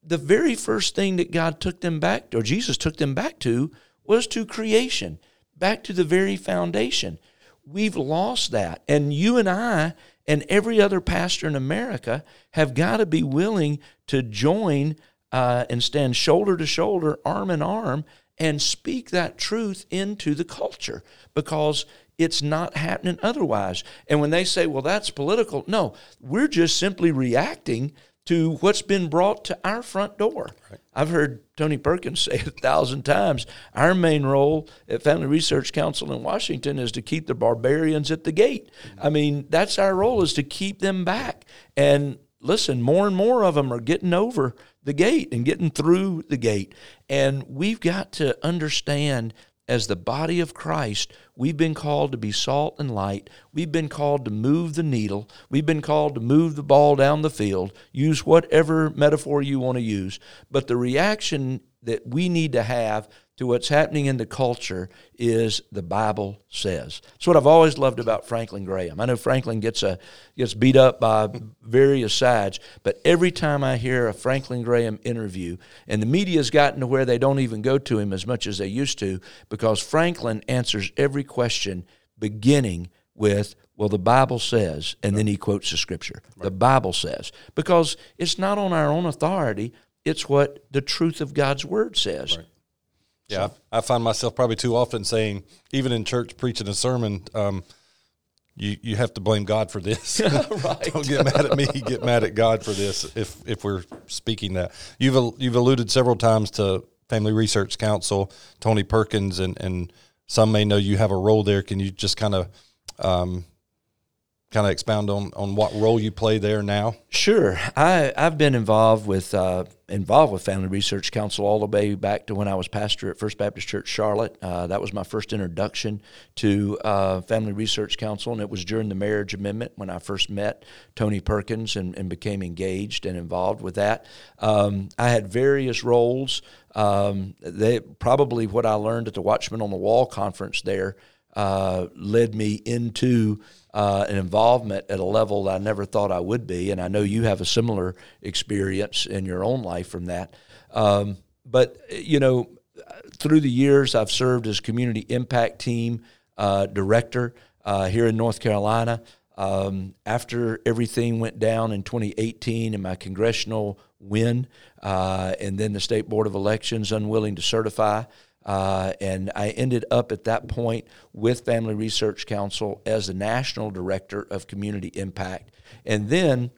the very first thing that God took them back to, or Jesus took them back to, was to creation, back to the very foundation. We've lost that. And you and I and every other pastor in America have got to be willing to join uh, and stand shoulder to shoulder, arm in arm, and speak that truth into the culture, because it's not happening otherwise. And when they say, well, that's political, no, we're just simply reacting to what's been brought to our front door. Right. I've heard Tony Perkins say it a thousand times, our main role at Family Research Council in Washington is to keep the barbarians at the gate. Mm-hmm. I mean, that's our role, is to keep them back. And listen, more and more of them are getting over the gate and getting through the gate. And we've got to understand, as the body of Christ, we've been called to be salt and light. We've been called to move the needle. We've been called to move the ball down the field. Use whatever metaphor you want to use. But the reaction that we need to have to what's happening in the culture is the Bible says. It's what I've always loved about Franklin Graham. I know Franklin gets a gets beat up by various sides, but every time I hear a Franklin Graham interview, and the media's gotten to where they don't even go to him as much as they used to, because Franklin answers every question beginning with, well, the Bible says, and then he quotes the Scripture. Right. The Bible says. Because it's not on our own authority, it's what the truth of God's Word says. Right. Yeah, I find myself probably too often saying, even in church preaching a sermon, um, you you have to blame God for this. Right. Don't get mad at me. Get mad at God for this. If if we're speaking that, you've you've alluded several times to Family Research Council, Tony Perkins, and and some may know you have a role there. Can you just kind of um, kind of expound on on what role you play there now? Sure, I I've been involved with Uh, involved with Family Research Council all the way back to when I was pastor at First Baptist Church Charlotte. Uh, that was my first introduction to uh, Family Research Council, and it was during the marriage amendment when I first met Tony Perkins and, and became engaged and involved with that. Um, I had various roles. Um, they, probably what I learned at the Watchman on the Wall conference there uh, led me into Uh, an involvement at a level that I never thought I would be, and I know you have a similar experience in your own life from that. Um, but, you know, through the years, I've served as Community Impact Team uh, Director uh, here in North Carolina. Um, after everything went down in twenty eighteen and my congressional win, uh, and then the State Board of Elections unwilling to certify, Uh, and I ended up at that point with Family Research Council as the National Director of Community Impact. And then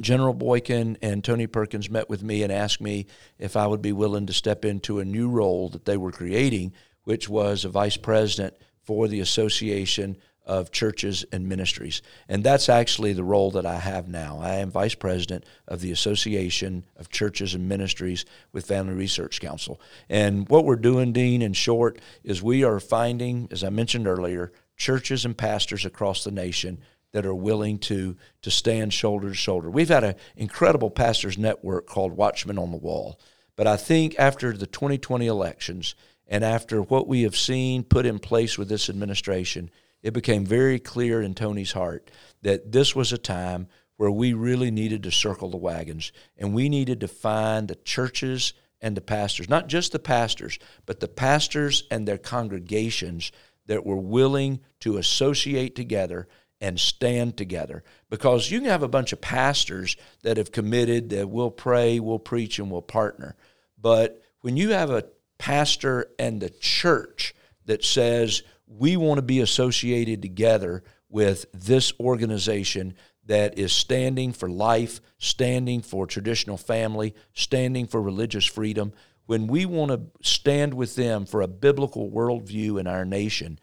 General Boykin and Tony Perkins met with me and asked me if I would be willing to step into a new role that they were creating, which was a vice president for the Association of Churches and Ministries. And that's actually the role that I have now. I am vice president of the Association of Churches and Ministries with Family Research Council. And what we're doing, Dean, in short, is we are finding, as I mentioned earlier, churches and pastors across the nation that are willing to to stand shoulder to shoulder. We've had an incredible pastors network called Watchman on the Wall. But I think after the twenty twenty elections and after what we have seen put in place with this administration, it became very clear in Tony's heart that this was a time where we really needed to circle the wagons, and we needed to find the churches and the pastors, not just the pastors, but the pastors and their congregations that were willing to associate together and stand together. Because you can have a bunch of pastors that have committed that we'll pray, we'll preach, and we'll partner. But when you have a pastor and the church that says, we want to be associated together with this organization that is standing for life, standing for traditional family, standing for religious freedom. When we want to stand with them for a biblical worldview in our nation,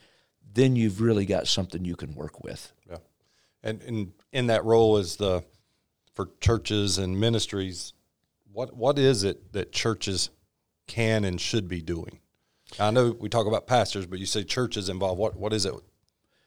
then you've really got something you can work with. Yeah, and in in that role as the for churches and ministries, what what is it that churches can and should be doing? I know we talk about pastors, but you say churches involved. What what is it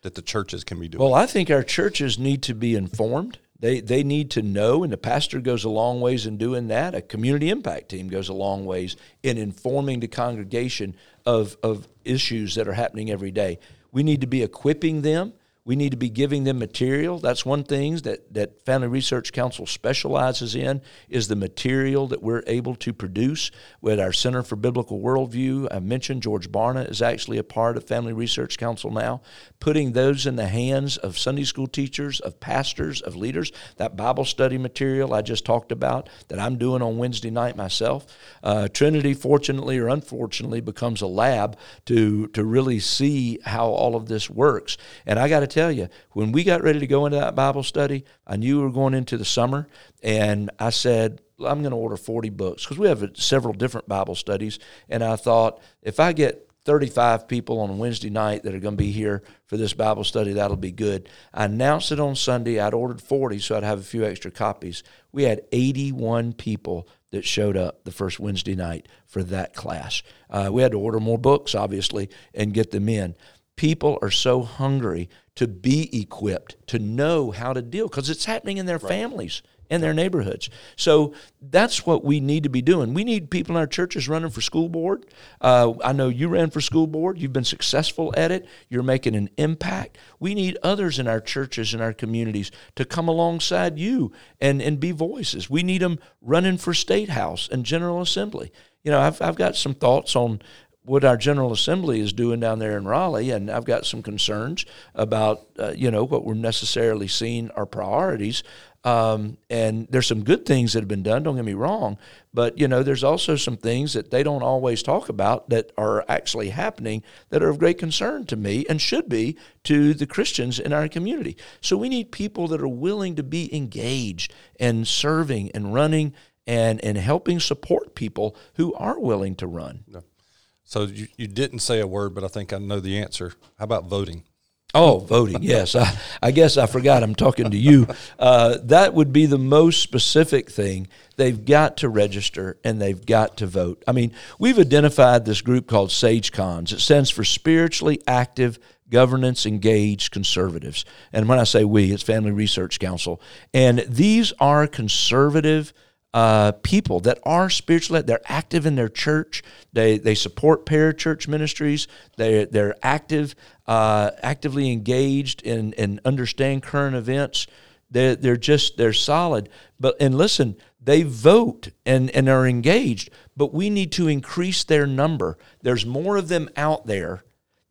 that the churches can be doing? Well, I think our churches need to be informed. They they need to know, and the pastor goes a long ways in doing that. A community impact team goes a long ways in informing the congregation of of issues that are happening every day. We need to be equipping them. We need to be giving them material. That's one thing that, that Family Research Council specializes in is the material that we're able to produce with our Center for Biblical Worldview. I mentioned George Barna is actually a part of Family Research Council now. Putting those in the hands of Sunday school teachers, of pastors, of leaders, that Bible study material I just talked about that I'm doing on Wednesday night myself. Uh, Trinity, fortunately or unfortunately, becomes a lab to, to really see how all of this works. And I got to tell you, when we got ready to go into that Bible study, I knew we were going into the summer, and I said, I'm going to order forty books because we have several different Bible studies, and I thought, if I get thirty-five people on Wednesday night that are going to be here for this Bible study, that'll be good. I announced it on Sunday. I'd ordered forty, so I'd have a few extra copies. We had eighty-one people that showed up the first Wednesday night for that class. Uh, we had to order more books, obviously, and get them in. People are so hungry to be equipped, to know how to deal, because it's happening in their right. families and their neighborhoods. So that's what we need to be doing. We need people in our churches running for school board. Uh, I know you ran for school board. You've been successful at it. You're making an impact. We need others in our churches and our communities to come alongside you and, and be voices. We need them running for State House and General Assembly. You know, I've I've got some thoughts on what our General Assembly is doing down there in Raleigh, and I've got some concerns about, uh, you know, what we're necessarily seeing are priorities. Um, and there's some good things that have been done, don't get me wrong, but, you know, there's also some things that they don't always talk about that are actually happening that are of great concern to me and should be to the Christians in our community. So we need people that are willing to be engaged and serving and running and, and helping support people who are willing to run. No. So you, you didn't say a word, but I think I know the answer. How about voting? Oh, voting, yes. I, I guess I forgot I'm talking to you. Uh, that would be the most specific thing. They've got to register and they've got to vote. I mean, we've identified this group called SageCons. It stands for Spiritually Active Governance Engaged Conservatives. And when I say we, it's Family Research Council. And these are conservative Uh, people that are spiritual, they're active in their church. They they support parachurch ministries. They they're active, uh, actively engaged in and understand current events. They they're just they're solid. But and listen, they vote and and are engaged. But we need to increase their number. There's more of them out there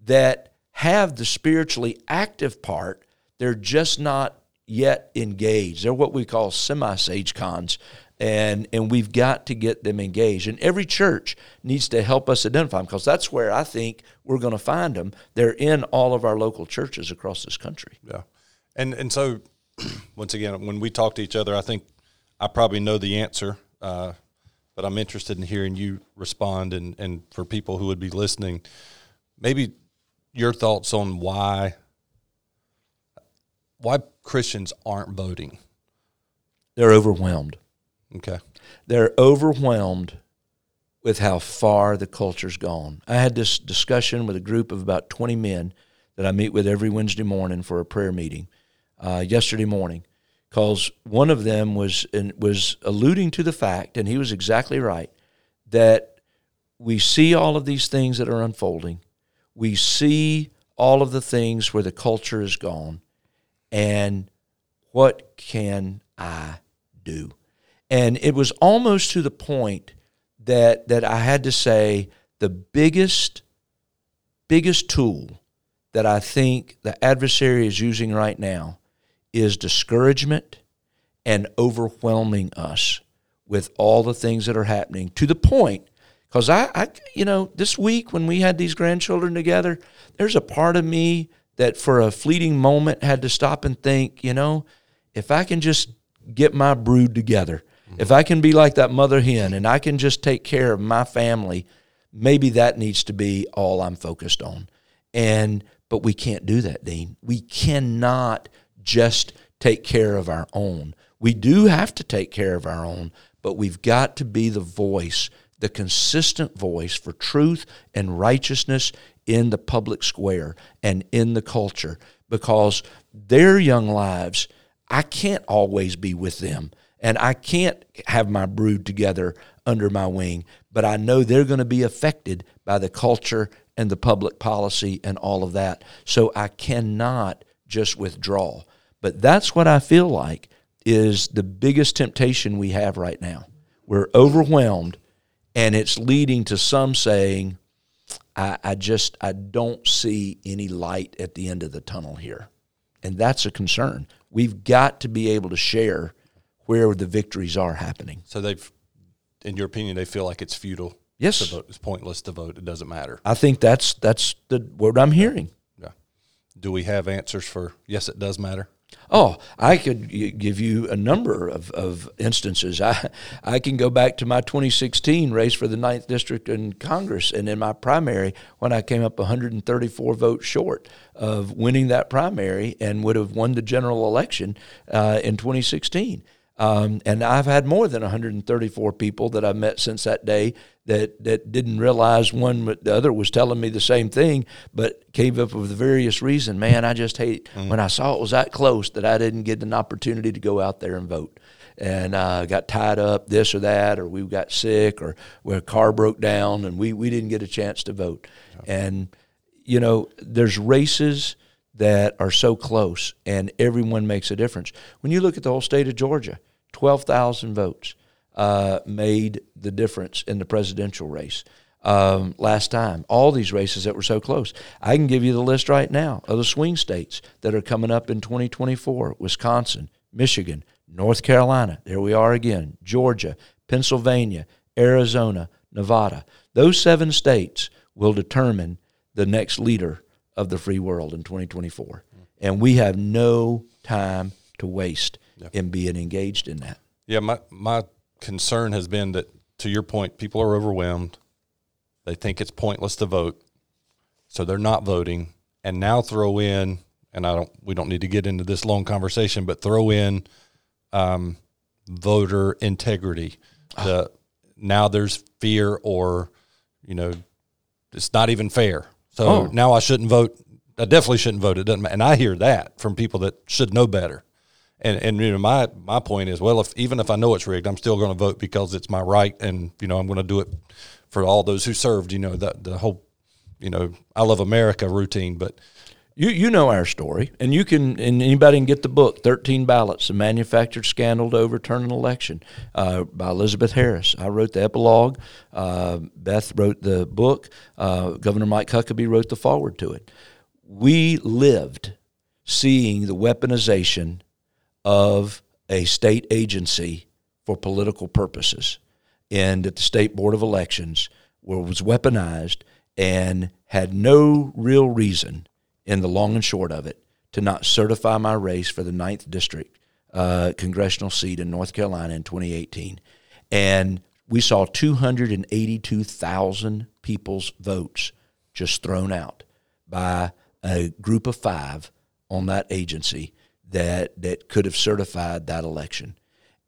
that have the spiritually active part. They're just not yet engaged. They're what we call semi-sage cons. And and we've got to get them engaged. And every church needs to help us identify them, because that's where I think we're going to find them. They're in all of our local churches across this country. Yeah. And and so, once again, when we talk to each other, I think I probably know the answer, uh, but I'm interested in hearing you respond. And, and for people who would be listening, maybe your thoughts on why why Christians aren't voting. They're overwhelmed. Okay. They're overwhelmed with how far the culture's gone. I had this discussion with a group of about twenty men that I meet with every Wednesday morning for a prayer meeting uh, yesterday morning, because one of them was in, was alluding to the fact, and he was exactly right, that we see all of these things that are unfolding. We see all of the things where the culture is gone, and what can I do? And it was almost to the point that that I had to say the biggest, biggest tool that I think the adversary is using right now is discouragement and overwhelming us with all the things that are happening, to the point, because I, I, you know, this week when we had these grandchildren together, there's a part of me that for a fleeting moment had to stop and think, you know, if I can just get my brood together, if I can be like that mother hen and I can just take care of my family, maybe that needs to be all I'm focused on. And but we can't do that, Dean. We cannot just take care of our own. We do have to take care of our own, but we've got to be the voice, the consistent voice for truth and righteousness in the public square and in the culture, because their young lives, I can't always be with them. And I can't have my brood together under my wing, but I know they're going to be affected by the culture and the public policy and all of that. So I cannot just withdraw. But that's what I feel like is the biggest temptation we have right now. We're overwhelmed, and it's leading to some saying, I, I just, I don't see any light at the end of the tunnel here. And that's a concern. We've got to be able to share where the victories are happening. So they've, in your opinion, they feel like it's futile. Yes, to vote. It's pointless to vote. It doesn't matter. I think that's that's the word I'm hearing. Yeah. Do we have answers for yes, it does matter? Oh, I could give you a number of, of instances. I I can go back to my twenty sixteen race for the ninth district in Congress, and in my primary when I came up one hundred thirty-four votes short of winning that primary and would have won the general election uh, in twenty sixteen. Um, and I've had more than one hundred thirty-four people that I've met since that day that, that didn't realize one, but the other was telling me the same thing, but came up with the various reason. Man, I just hate mm. when I saw it was that close that I didn't get an opportunity to go out there and vote. And I uh, got tied up, this or that, or we got sick, or where a car broke down, and we, we didn't get a chance to vote. Yeah. And, you know, there's races that are so close, and everyone makes a difference. When you look at the whole state of Georgia, twelve thousand votes uh, made the difference in the presidential race um, last time. All these races that were so close. I can give you the list right now of the swing states that are coming up in twenty twenty-four. Wisconsin, Michigan, North Carolina, there we are again, Georgia, Pennsylvania, Arizona, Nevada. Those seven states will determine the next leader of the free world in twenty twenty-four. And we have no time to waste. Yeah. And being engaged in that. Yeah, my, my concern has been that, to your point, people are overwhelmed. They think it's pointless to vote, so they're not voting. And now throw in, and I don't, we don't need to get into this long conversation, but throw in um, voter integrity. The, now there's fear, or, you know, it's not even fair. So oh. now I shouldn't vote. I definitely shouldn't vote. It doesn't matter. And I hear that from people that should know better. And, and you know, my, my point is, well, if even if I know it's rigged, I'm still going to vote because it's my right. And, you know, I'm going to do it for all those who served, you know, the, the whole, you know, I love America routine. But you, you know our story, and you can, and anybody can get the book, thirteen ballots, the manufactured scandal to overturn an election, uh, by Elizabeth Harris. I wrote the epilogue. Uh, Beth wrote the book. Uh, Governor Mike Huckabee wrote the foreword to it. We lived seeing the weaponization of a state agency for political purposes, and that the State Board of Elections was weaponized and had no real reason, in the long and short of it, to not certify my race for the ninth District uh, congressional seat in North Carolina in twenty eighteen. And we saw two hundred eighty-two thousand people's votes just thrown out by a group of five on that agency that that could have certified that election.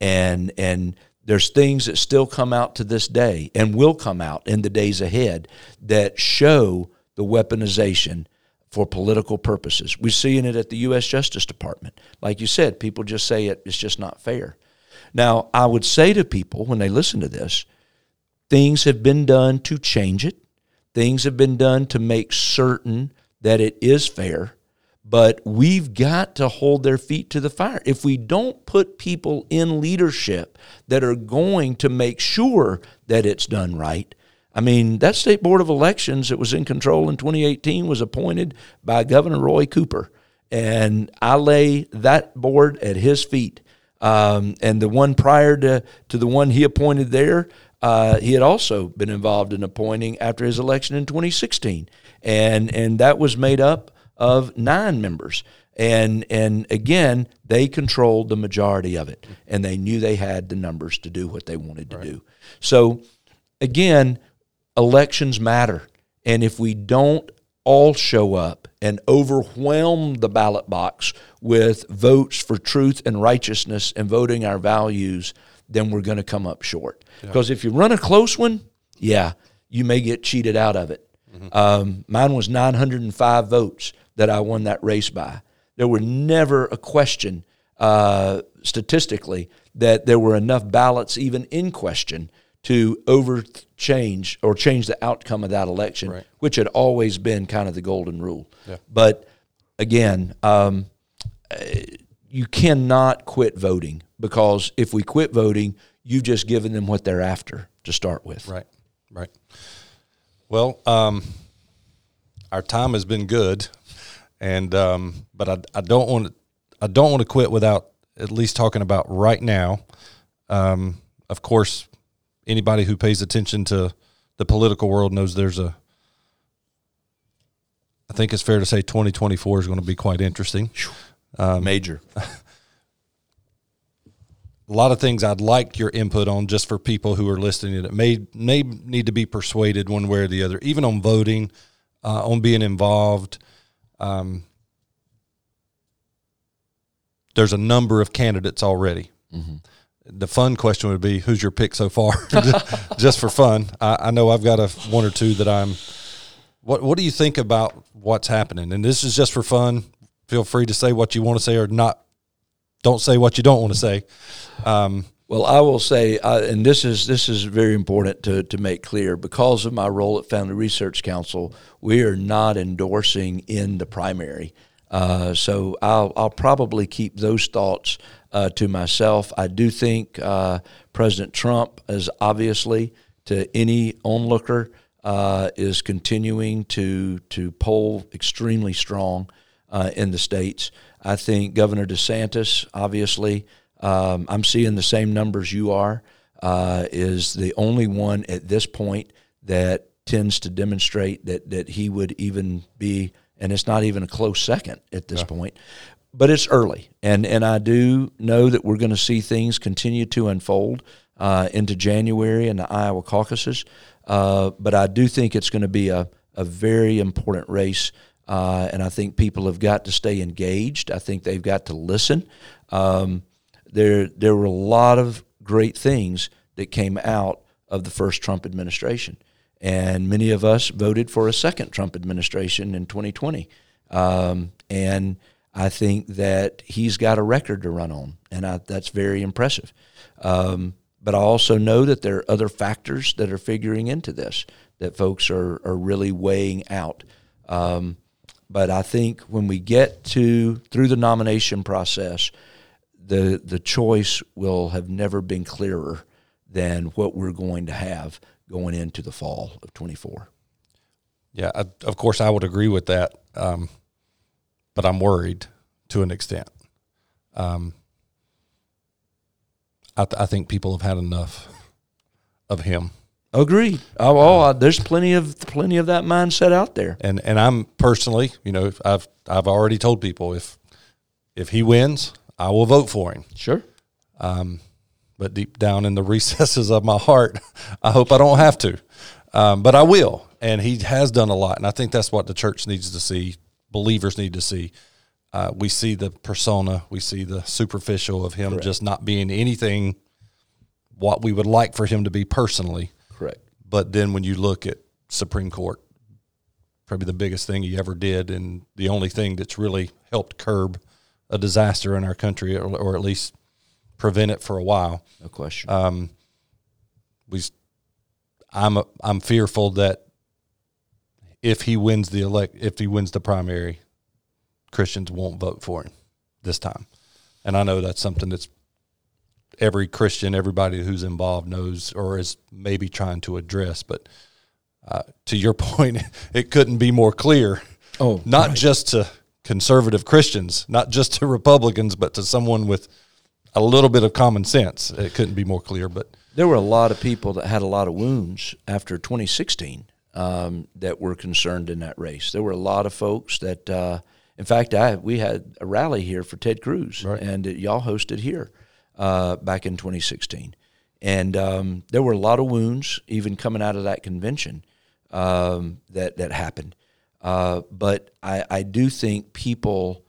And and there's things that still come out to this day and will come out in the days ahead that show the weaponization for political purposes. We're seeing it at the U S Justice Department. Like you said, people just say it, it's just not fair. Now, I would say to people when they listen to this, things have been done to change it. Things have been done to make certain that it is fair. But we've got to hold their feet to the fire. If we don't put people in leadership that are going to make sure that it's done right, I mean, that State Board of Elections that was in control in twenty eighteen was appointed by Governor Roy Cooper. And I lay that board at his feet. Um, and the one prior to, to the one he appointed there, Uh, he had also been involved in appointing after his election in twenty sixteen, and and that was made up of nine members. And and again, they controlled the majority of it, and they knew they had the numbers to do what they wanted to right. do. So, again, elections matter, and if we don't all show up and overwhelm the ballot box with votes for truth and righteousness and voting our values, then we're going to come up short. Because yeah. if you run a close one, yeah, you may get cheated out of it. Mm-hmm. Um, mine was nine hundred five votes that I won that race by. There were never a question uh, statistically that there were enough ballots even in question to overchange or change the outcome of that election, right. which had always been kind of the golden rule. Yeah. But again, um, you cannot quit voting, because if we quit voting, you've just given them what they're after to start with. Right, right. Well, um, our time has been good, and um, but I, I don't want to I don't want to quit without at least talking about right now. Um, of course, anybody who pays attention to the political world knows there's a. I think it's fair to say twenty twenty-four is going to be quite interesting. Um, Major. A lot of things I'd like your input on, just for people who are listening that may may need to be persuaded one way or the other, even on voting, uh, on being involved. Um, there's a number of candidates already. Mm-hmm. The fun question would be, who's your pick so far? Just for fun. I, I know I've got a one or two that I'm – What What do you think about what's happening? And this is just for fun. Feel free to say what you want to say or not. Don't say what you don't want to say. Um, well, I will say, uh, and this is this is very important to, to make clear, because of my role at Family Research Council, we are not endorsing in the primary. Uh, so I'll, I'll probably keep those thoughts uh, to myself. I do think uh, President Trump is obviously, to any onlooker, uh, is continuing to, to poll extremely strong uh, in the states. I think Governor DeSantis, obviously, um, I'm seeing the same numbers you are, uh, is the only one at this point that tends to demonstrate that that he would even be, and it's not even a close second at this yeah. point. But it's early, and, and I do know that we're going to see things continue to unfold uh, into January in the Iowa caucuses, uh, but I do think it's going to be a, a very important race Uh, and I think people have got to stay engaged. I think they've got to listen. Um, there, there were a lot of great things that came out of the first Trump administration. And many of us voted for a second Trump administration in twenty twenty. Um, and I think that he's got a record to run on, and I, that's very impressive. Um, but I also know that there are other factors that are figuring into this that folks are, are really weighing out. Um, but I think when we get to through the nomination process, the the choice will have never been clearer than what we're going to have going into the fall of twenty-four. Yeah, I, of course, I would agree with that. Um, but I'm worried to an extent. Um, I, th- I think people have had enough of him. Agreed. Oh, oh uh, there's plenty of plenty of that mindset out there. And and I'm personally, you know, I've I've already told people if if he wins, I will vote for him. Sure. Um, but deep down in the recesses of my heart, I hope I don't have to. Um, but I will. And he has done a lot. And I think that's what the church needs to see. Believers need to see. Uh, we see the persona. We see the superficial of him. Correct. Just not being anything what we would like for him to be personally. Correct. But then when you look at Supreme Court, probably the biggest thing he ever did and the only thing that's really helped curb a disaster in our country, or, or at least prevent it for a while. No question. Um, we, I'm a, I'm fearful that if he wins the elect, if he wins the primary, Christians won't vote for him this time. And I know that's something that's every Christian, everybody who's involved knows or is maybe trying to address. But uh, to your point, it couldn't be more clear. Oh, not right. Just to conservative Christians, not just to Republicans, but to someone with a little bit of common sense. It couldn't be more clear. But there were a lot of people that had a lot of wounds after twenty sixteen. Um, that were concerned in that race. There were a lot of folks that, uh, in fact, I we had a rally here for Ted Cruz, right. and it, y'all hosted here uh, back in twenty sixteen. And um, there were a lot of wounds, even coming out of that convention, um, that that happened. Uh, but I, I do think people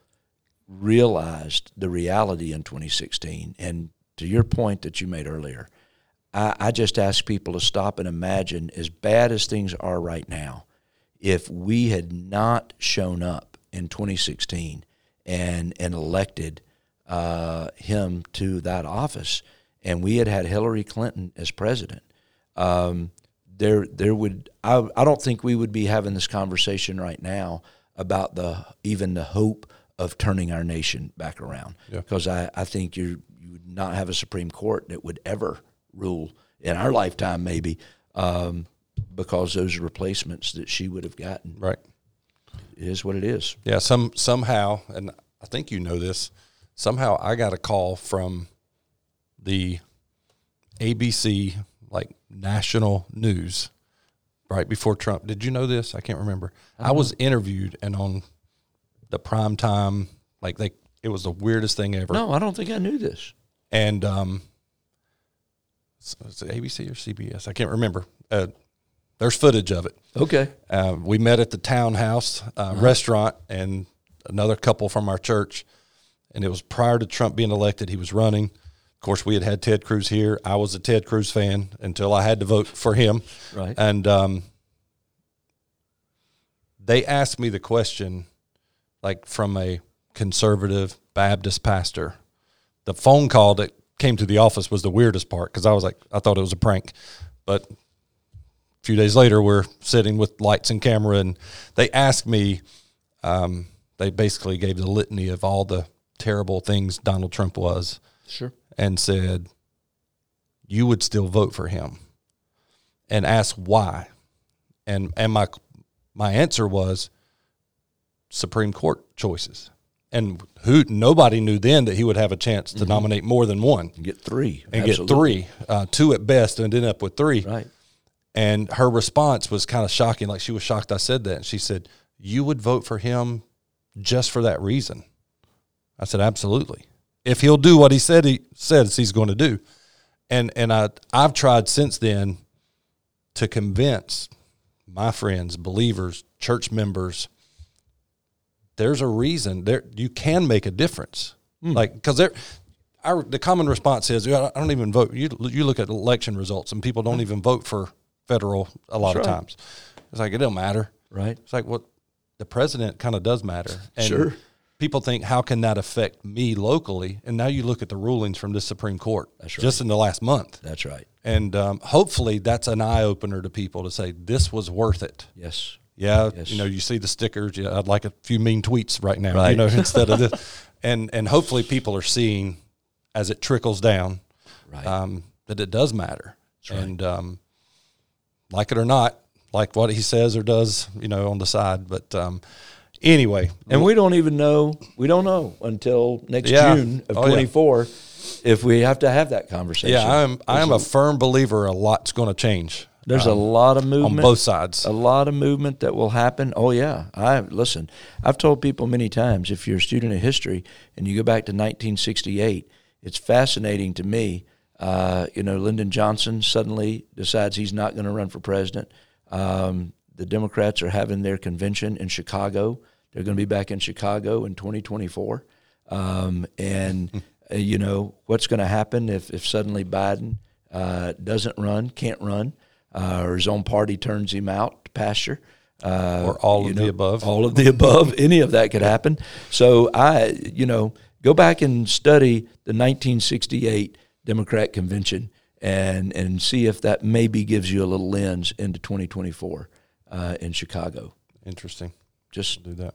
realized the reality in twenty sixteen. And to your point that you made earlier, I just ask people to stop and imagine, as bad as things are right now, if we had not shown up in twenty sixteen and and elected uh, him to that office, and we had had Hillary Clinton as president, um, there there would I, I don't think we would be having this conversation right now about the even the hope of turning our nation back around. Yeah. Because I, I think you you would not have a Supreme Court that would ever rule in our lifetime, maybe, um, because those replacements that she would have gotten, right, is what it is. Yeah, some somehow, and I think you know this. Somehow, I got a call from the A B C, like national news, right before Trump. Did you know this? I can't remember. I, I was know. interviewed, and on the prime time, like they, it was the weirdest thing ever. No, I don't think I knew this. And um. So it's A B C or C B S. I can't remember. Uh, there's footage of it. Okay. Uh, we met at the Townhouse uh, uh-huh. restaurant, and another couple from our church, and it was prior to Trump being elected. He was running. Of course, we had had Ted Cruz here. I was a Ted Cruz fan until I had to vote for him. Right. And um, they asked me the question, like from a conservative Baptist pastor. The phone call that came to the office was the weirdest part, because I was like, I thought it was a prank. But a few days later, we're sitting with lights and camera, and they asked me, um, they basically gave the litany of all the terrible things Donald Trump was. Sure. And said, you would still vote for him, and asked why. And and my my answer was Supreme Court choices. And who nobody knew then that he would have a chance to mm-hmm. nominate more than one. Get three. And Absolutely. get three, uh, two at best, and end up with three. Right. And her response was kind of shocking. Like, she was shocked I said that. And she said, you would vote for him just for that reason. I said, absolutely. If he'll do what he said he says he's going to do. And and I, I've tried since then to convince my friends, believers, church members, there's a reason there you can make a difference. Mm. Like, because there, our, the common response is, I don't even vote. You you look at election results, and people don't even vote for federal a lot sure. of times. It's like, it don't matter. Right. It's like, well, the president kind of does matter. And sure. people think, how can that affect me locally? And now you look at the rulings from the Supreme Court that's right. just in the last month. That's right. And um, hopefully that's an eye-opener to people to say, this was worth it. Yes. Yeah, yes. You know, you see the stickers. Yeah, I'd like a few mean tweets right now, right. you know, instead of this. And and hopefully people are seeing as it trickles down right. um, that it does matter. Right. And um, like it or not, like what he says or does, you know, on the side. But um, anyway. And we don't even know. We don't know until next yeah. June of oh, twenty-four yeah. if we have to have that conversation. Yeah, I'm, I'm a firm believer a lot's going to change. There's um, a lot of movement. On both sides. A lot of movement that will happen. Oh, yeah. I listen, I've told people many times, if you're a student of history and you go back to nineteen sixty-eight, it's fascinating to me. Uh, you know, Lyndon Johnson suddenly decides he's not going to run for president. Um, the Democrats are having their convention in Chicago. They're going to be back in Chicago in twenty twenty-four. Um, and, uh, you know, what's going to happen if, if suddenly Biden uh, doesn't run, can't run? Uh, or his own party turns him out to pasture. Uh, or all of know, the above. All of the above. Any of that could happen. So I, you know, go back and study the nineteen sixty-eight Democrat Convention and, and see if that maybe gives you a little lens into twenty twenty-four uh, in Chicago. Interesting. Just I'll do that.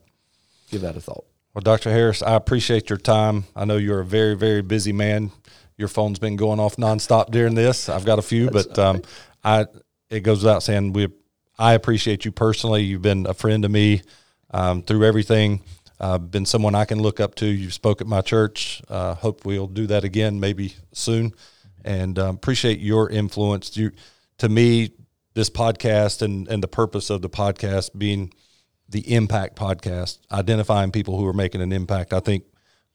Give that a thought. Well, Doctor Harris, I appreciate your time. I know you're a very, very busy man. Your phone's been going off nonstop during this. I've got a few, That's but um, right. I... It goes without saying, we I appreciate you personally. You've been a friend to me um, through everything. Uh, been someone I can look up to. You spoke at my church. Uh, hope we'll do that again maybe soon. And um, appreciate your influence. You, to me, this podcast and, and the purpose of the podcast being the impact podcast, identifying people who are making an impact. I think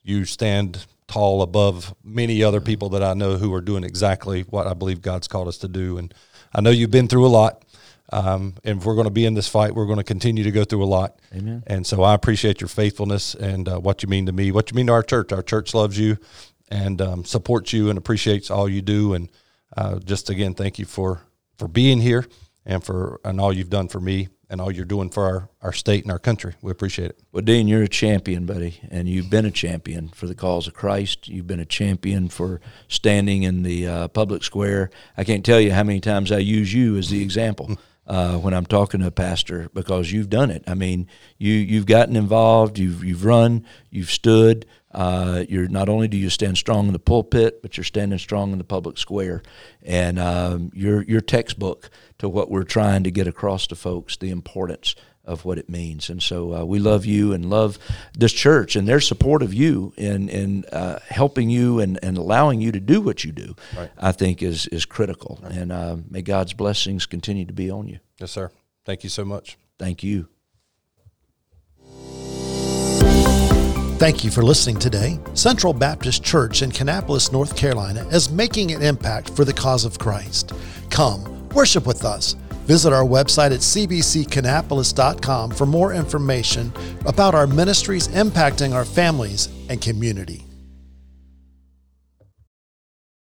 you stand tall above many other people that I know who are doing exactly what I believe God's called us to do. And I know you've been through a lot, um, and if we're going to be in this fight, we're going to continue to go through a lot. Amen. And so I appreciate your faithfulness and uh, what you mean to me, what you mean to our church. Our church loves you and um, supports you and appreciates all you do. And uh, just, again, thank you for, for being here and for and all you've done for me and all you're doing for our, our state and our country. We appreciate it. Well, Dean, you're a champion, buddy, and you've been a champion for the cause of Christ. You've been a champion for standing in the uh, public square. I can't tell you how many times I use you as the example uh, when I'm talking to a pastor, because you've done it. I mean, you, you've gotten involved, you've, you've run, you've stood. Uh, you're not only do you stand strong in the pulpit, but you're standing strong in the public square, and um, your your textbook to what we're trying to get across to folks, the importance of what it means. And so uh, we love you and love this church and their support of you in in uh, helping you and, and allowing you to do what you do. Right. I think is is critical, right. and uh, may God's blessings continue to be on you. Yes, sir. Thank you so much. Thank you. Thank you for listening today. Central Baptist Church in Kannapolis, North Carolina is making an impact for the cause of Christ. Come, worship with us. Visit our website at c b c kannapolis dot com for more information about our ministries impacting our families and community.